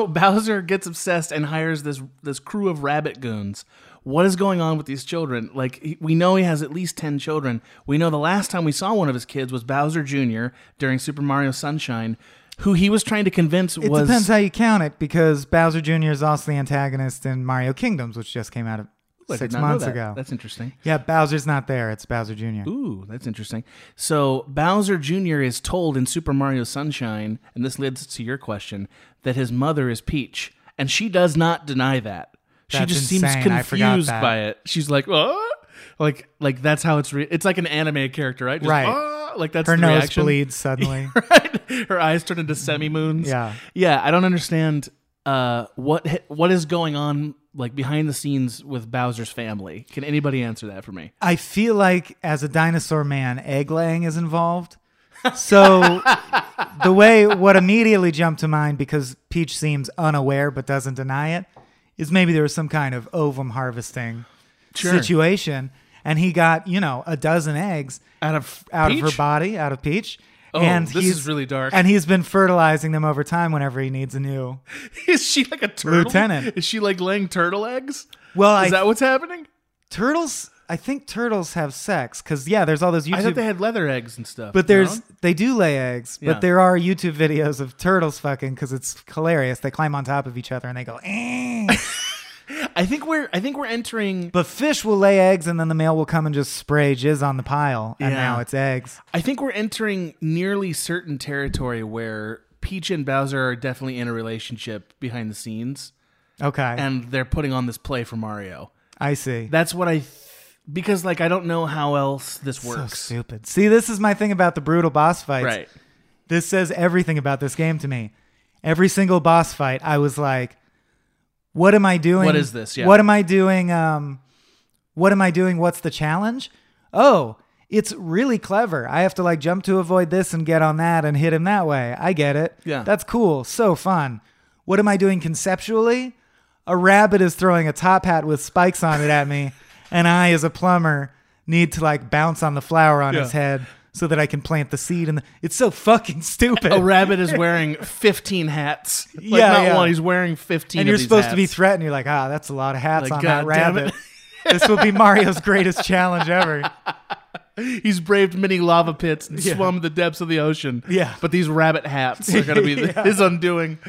Bowser gets obsessed and hires this crew of rabbit goons. What is going on with these children? Like, we know he has at least 10 children. We know the last time we saw one of his kids was Bowser Jr. during Super Mario Sunshine, who he was trying to convince was... It depends how you count it, because Bowser Jr. is also the antagonist in Mario Kingdoms, which just came out of... 6 months ago. That's interesting. Yeah, Bowser's not there. It's Bowser Jr. Ooh, that's interesting. So Bowser Jr. is told in Super Mario Sunshine, and this leads to your question, that his mother is Peach, and she does not deny that. She just seems confused by it. She's like, oh, like that's how it's. It's like an anime character, right? Just, right. Oh, like that's her nose bleeds suddenly. Right. Her eyes turn into semi moons. Yeah. Yeah. I don't understand what is going on. Like behind the scenes with Bowser's family. Can anybody answer that for me? I feel like as a dinosaur man, egg laying is involved. So the way what immediately jumped to mind, because Peach seems unaware but doesn't deny it, is maybe there was some kind of ovum harvesting situation, and he got, you know, a dozen eggs out of her body, out of Peach. Oh, and this is really dark. And he's been fertilizing them over time whenever he needs a new. Is she like a turtle? Lieutenant. Is she like laying turtle eggs? Well, is that what's happening? Turtles. I think turtles have sex because there's all those. I thought they had leather eggs and stuff. But they do lay eggs. Yeah. But there are YouTube videos of turtles fucking because it's hilarious. They climb on top of each other and they go. I think we're entering. But fish will lay eggs, and then the male will come and just spray jizz on the pile, and now it's eggs. I think we're entering nearly certain territory where Peach and Bowser are definitely in a relationship behind the scenes. Okay, and they're putting on this play for Mario. I see. That's what because like I don't know how else this works. So stupid. See, this is my thing about the brutal boss fights. Right. This says everything about this game to me. Every single boss fight, I was like. What am I doing? What is this? Yeah. What am I doing? What am I doing? What's the challenge? Oh, it's really clever. I have to like jump to avoid this and get on that and hit him that way. I get it. Yeah. That's cool. So fun. What am I doing conceptually? A rabbit is throwing a top hat with spikes on it at me. And I, as a plumber, need to like bounce on the flower on his head. So that I can plant the seed, and it's so fucking stupid. A rabbit is wearing 15 hats. Like one. He's wearing 15. And you're supposed to be threatened. You're like, that's a lot of hats like, on God that rabbit. This will be Mario's greatest challenge ever. He's braved many lava pits and swum the depths of the ocean. Yeah. But these rabbit hats are going to be his undoing.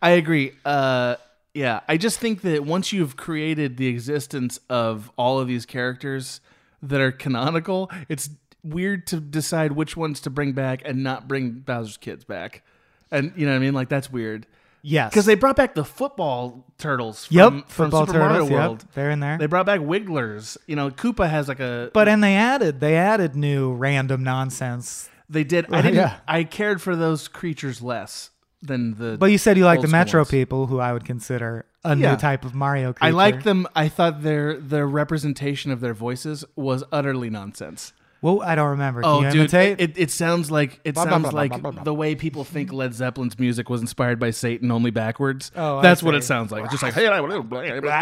I agree. Yeah. I just think that once you've created the existence of all of these characters that are canonical, it's weird to decide which ones to bring back and not bring Bowser's kids back. And you know what I mean? Like, that's weird. Yes. Because they brought back the football turtles from Super Mario World. Yep, they're in there. They brought back Wigglers. You know, Koopa has like a... But, and they added new random nonsense. They did. I cared for those creatures less than the... But you said you liked the Metro people, who I would consider a new type of Mario creature. I liked them. I thought their representation of their voices was utterly nonsense. Well, I don't remember. Can you imitate? It sounds like the way people think Led Zeppelin's music was inspired by Satan, only backwards. Oh, that's what it sounds like. It's just like, yeah,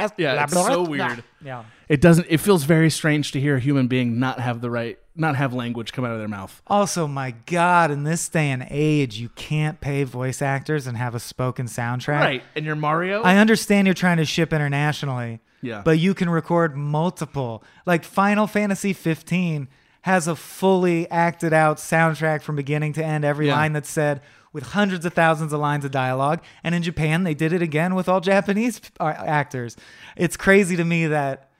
it's so weird. Yeah, it doesn't. It feels very strange to hear a human being not have language come out of their mouth. Also, my God, in this day and age, you can't pay voice actors and have a spoken soundtrack. Right, and you're Mario. I understand you're trying to ship internationally. Yeah, but you can record multiple, like Final Fantasy 15. Has a fully acted out soundtrack from beginning to end, every line that's said, with hundreds of thousands of lines of dialogue. And in Japan, they did it again with all Japanese actors. It's crazy to me that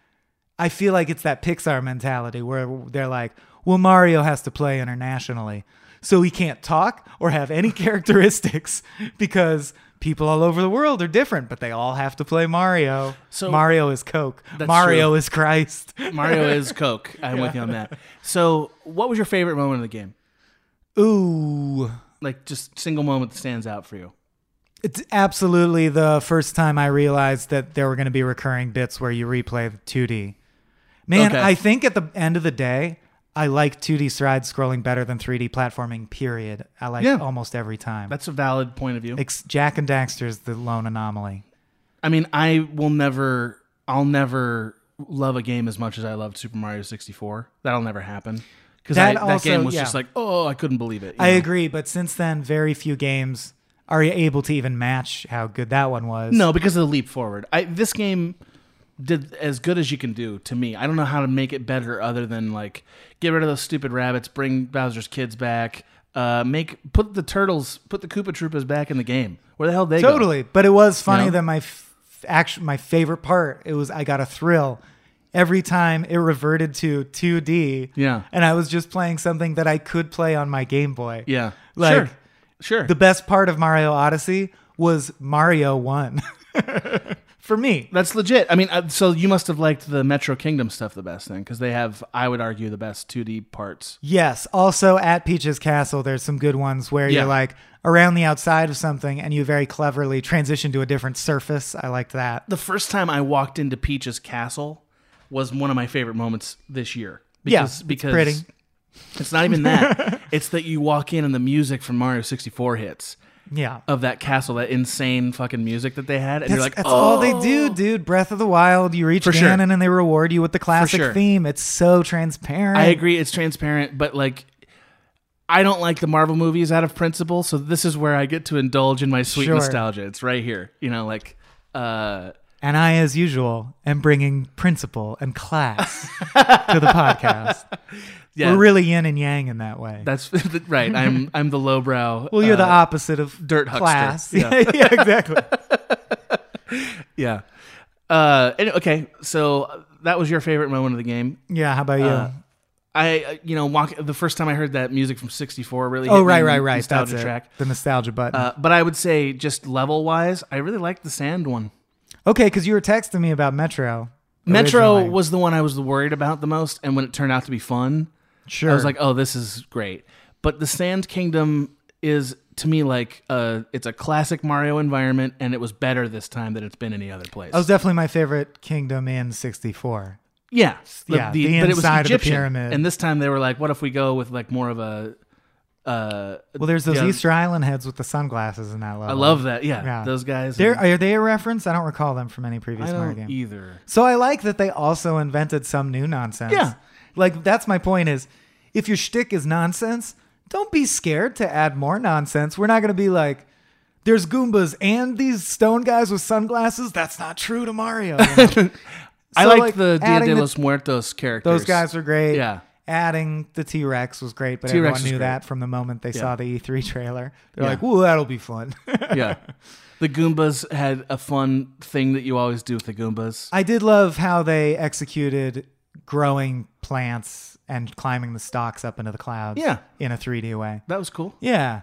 I feel like it's that Pixar mentality where they're like, well, Mario has to play internationally, so he can't talk or have any characteristics because people all over the world are different, but they all have to play Mario. So Mario is Coke. Mario is Christ. Mario is Coke. I'm with you on that. So what was your favorite moment of the game? Ooh. Like, just single moment that stands out for you. It's absolutely the first time I realized that there were going to be recurring bits where you replay 2D. Man, okay. I think at the end of the day, I like 2D side scrolling better than 3D platforming, period. I like it almost every time. That's a valid point of view. Jack and Daxter's the lone anomaly. I mean, I'll never love a game as much as I loved Super Mario 64. That'll never happen. Because that game was just like, oh, I couldn't believe it. I agree, but since then, very few games are able to even match how good that one was. No, because of the leap forward. This game did as good as you can do, to me. I don't know how to make it better other than, like, get rid of those stupid rabbits, bring Bowser's kids back, put the Koopa Troopas back in the game. Where the hell did they go? Totally. But it was funny that my favorite part, it was I got a thrill every time it reverted to 2D. Yeah. And I was just playing something that I could play on my Game Boy. Yeah. Like, sure. The best part of Mario Odyssey was Mario 1. For me, that's legit. I mean, so you must have liked the Metro Kingdom stuff the best, then, because they have, I would argue, the best 2D parts. Yes. Also, at Peach's Castle, there's some good ones where you're like around the outside of something and you very cleverly transition to a different surface. I liked that. The first time I walked into Peach's Castle was one of my favorite moments this year. Because it's pretty. It's not even that. It's that you walk in and the music from Mario 64 hits. Yeah, of that castle, that insane fucking music that they had, and you're like, all they do, dude. Breath of the Wild, you reach Ganon, and they reward you with the classic theme. It's so transparent. I agree, it's transparent, but like, I don't like the Marvel movies out of principle, so this is where I get to indulge in my sweet nostalgia. It's right here, you know, like. And I, as usual, am bringing principle and class to the podcast. Yeah. We're really yin and yang in that way. That's right. I'm the lowbrow. Well, you're the opposite of dirt class. Huckster. Yeah. Yeah, exactly. Yeah. Okay. So that was your favorite moment of the game. Yeah. How about you? The first time I heard that music from 64 really hit me. Right. Nostalgia track. The nostalgia button. But I would say just level wise, I really liked the sand one. Okay, because you were texting me about Metro. Metro was the one I was worried about the most, and when it turned out to be fun, I was like, oh, this is great. But the Sand Kingdom is, to me, like, it's a classic Mario environment, and it was better this time than it's been any other place. That was definitely my favorite kingdom in 64. Yeah. The but it was Egyptian, of the pyramid. And this time they were like, what if we go with like more of a... there's those Easter Island heads with the sunglasses in that level. I love that. Yeah. Those guys. Are they a reference? I don't recall them from any previous Mario game either. So I like that they also invented some new nonsense. Yeah. Like, that's my point is, if your shtick is nonsense, don't be scared to add more nonsense. We're not going to be like, there's Goombas and these stone guys with sunglasses. That's not true to Mario. I liked the Dia de los Muertos characters. Those guys were great. Yeah. Adding the T-Rex was great, but everyone knew that from the moment they saw the E3 trailer. They're like, "Ooh, that'll be fun." Yeah. The Goombas had a fun thing that you always do with the Goombas. I did love how they executed growing plants and climbing the stalks up into the clouds in a 3D way. That was cool. Yeah.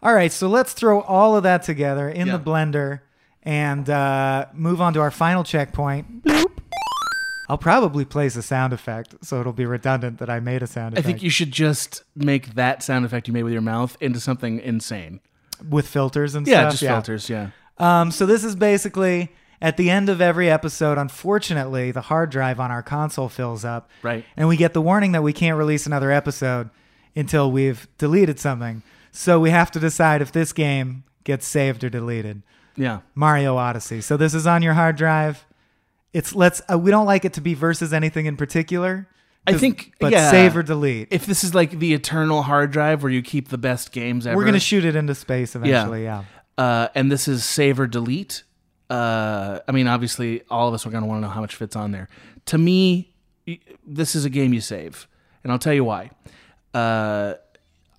All right, so let's throw all of that together in the blender and move on to our final checkpoint. Bloop. I'll probably place a sound effect, so it'll be redundant that I made a sound effect. I think you should just make that sound effect you made with your mouth into something insane. With filters and stuff? Yeah, just filters, yeah. So this is basically... At the end of every episode, unfortunately, the hard drive on our console fills up. Right. And we get the warning that we can't release another episode until we've deleted something. So we have to decide if this game gets saved or deleted. Yeah. Mario Odyssey. So this is on your hard drive. It's we don't like it to be versus anything in particular. I think, save or delete. If this is like the eternal hard drive where you keep the best games ever. We're going to shoot it into space eventually, yeah. And this is save or delete. I mean, obviously, all of us are going to want to know how much fits on there. To me, this is a game you save, and I'll tell you why.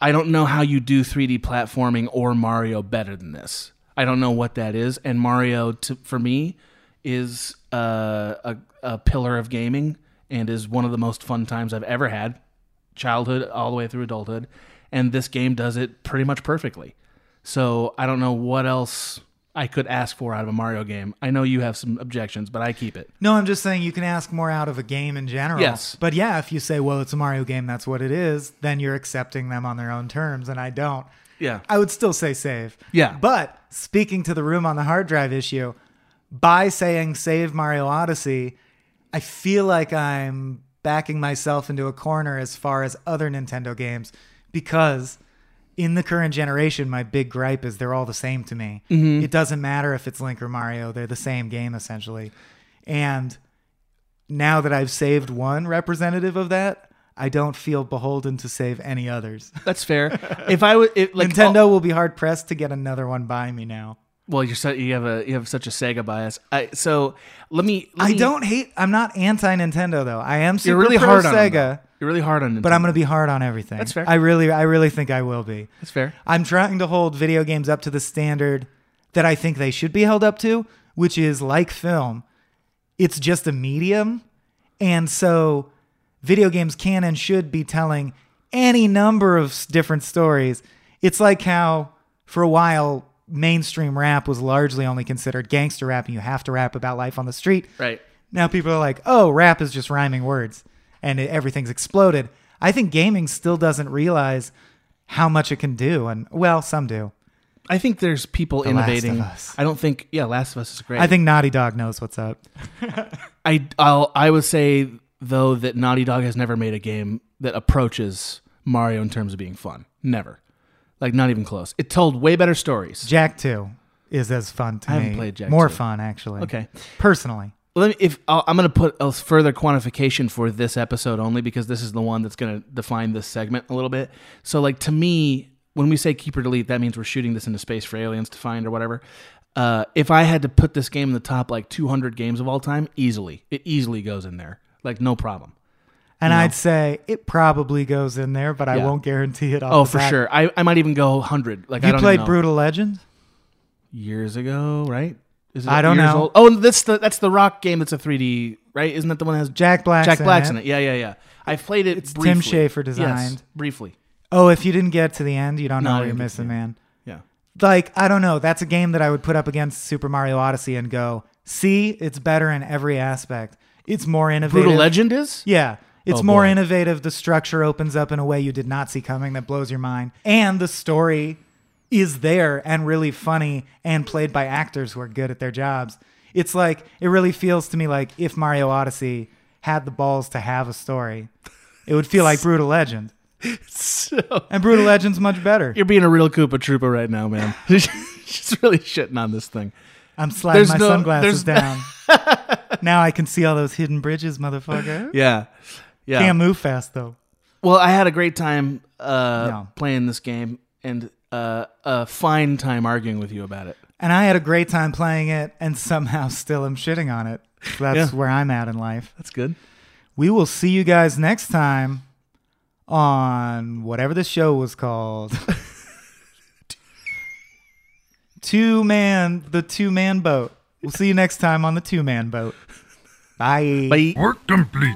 I don't know how you do 3D platforming or Mario better than this. I don't know what that is, and Mario, for me, is a pillar of gaming and is one of the most fun times I've ever had, childhood all the way through adulthood, and this game does it pretty much perfectly. So I don't know what else... I could ask for out of a Mario game. I know you have some objections, but I keep it. No, I'm just saying you can ask more out of a game in general. Yes. But yeah, if you say, well, it's a Mario game, that's what it is, then you're accepting them on their own terms, and I don't. Yeah. I would still say save. Yeah. But speaking to the room on the hard drive issue, by saying save Mario Odyssey, I feel like I'm backing myself into a corner as far as other Nintendo games because... In the current generation, my big gripe is they're all the same to me. Mm-hmm. It doesn't matter if it's Link or Mario. They're the same game, essentially. And now that I've saved one representative of that, I don't feel beholden to save any others. That's fair. If I would, Nintendo will be hard-pressed to get another one by me now. Well, you have such a Sega bias. I don't hate... I'm not anti-Nintendo, though. I am super pro Sega. You're really hard on Nintendo. But I'm going to be hard on everything. That's fair. I really think I will be. That's fair. I'm trying to hold video games up to the standard that I think they should be held up to, which is like film. It's just a medium. And so video games can and should be telling any number of different stories. It's like how, for a while, mainstream rap was largely only considered gangster rap, and you have to rap about life on the street. Right. Now people are like, oh, rap is just rhyming words. And everything's exploded. I think gaming still doesn't realize how much it can do. And, well, some do. I think there's people innovating. The Last of Us. I don't think... Yeah, Last of Us is great. I think Naughty Dog knows what's up. I would say, though, that Naughty Dog has never made a game that approaches Mario in terms of being fun. Never. Like, not even close. It told way better stories. Jack 2 is as fun to me. I haven't played Jack 2. More fun, actually. Okay. Personally. I'm going to put a further quantification for this episode only because this is the one that's going to define this segment a little bit. So, like, to me, when we say keep or delete, that means we're shooting this into space for aliens to find or whatever. If I had to put this game in the top, like, 200 games of all time, easily. It easily goes in there. Like, no problem. And I'd say it probably goes in there, but I won't guarantee it. Oh, for sure. I might even go 100. Like, you played Brutal Legend? Years ago, right? Is it I don't know. Old? Oh, that's the rock game that's a 3D, right? Isn't that the one that has Jack Black's in it? Yeah, yeah, yeah. I played it It's briefly. Tim Schafer designed. Yes, briefly. Oh, if you didn't get to the end, you don't know what you're missing, man. Yeah. Like, I don't know. That's a game that I would put up against Super Mario Odyssey and go, see, it's better in every aspect. It's more innovative. Brutal Legend is? Yeah. It's more innovative. The structure opens up in a way you did not see coming that blows your mind. And the story is there and really funny and played by actors who are good at their jobs. It's like, it really feels to me like if Mario Odyssey had the balls to have a story, it would feel like Brutal Legend. And Brutal Legend's much better. You're being a real Koopa Troopa right now, man. Just really shitting on this thing. I'm sliding sunglasses down. Now I can see all those hidden bridges, motherfucker. Yeah. Yeah. Can't move fast, though. Well, I had a great time playing this game and a fine time arguing with you about it. And I had a great time playing it and somehow still am shitting on it. That's where I'm at in life. That's good. We will see you guys next time on whatever the show was called. The two-man boat. We'll see you next time on the two-man boat. Bye. Bye. Work complete.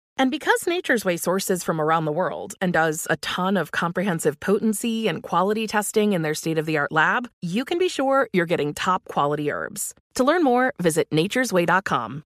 And because Nature's Way sources from around the world and does a ton of comprehensive potency and quality testing in their state-of-the-art lab, you can be sure you're getting top-quality herbs. To learn more, visit naturesway.com.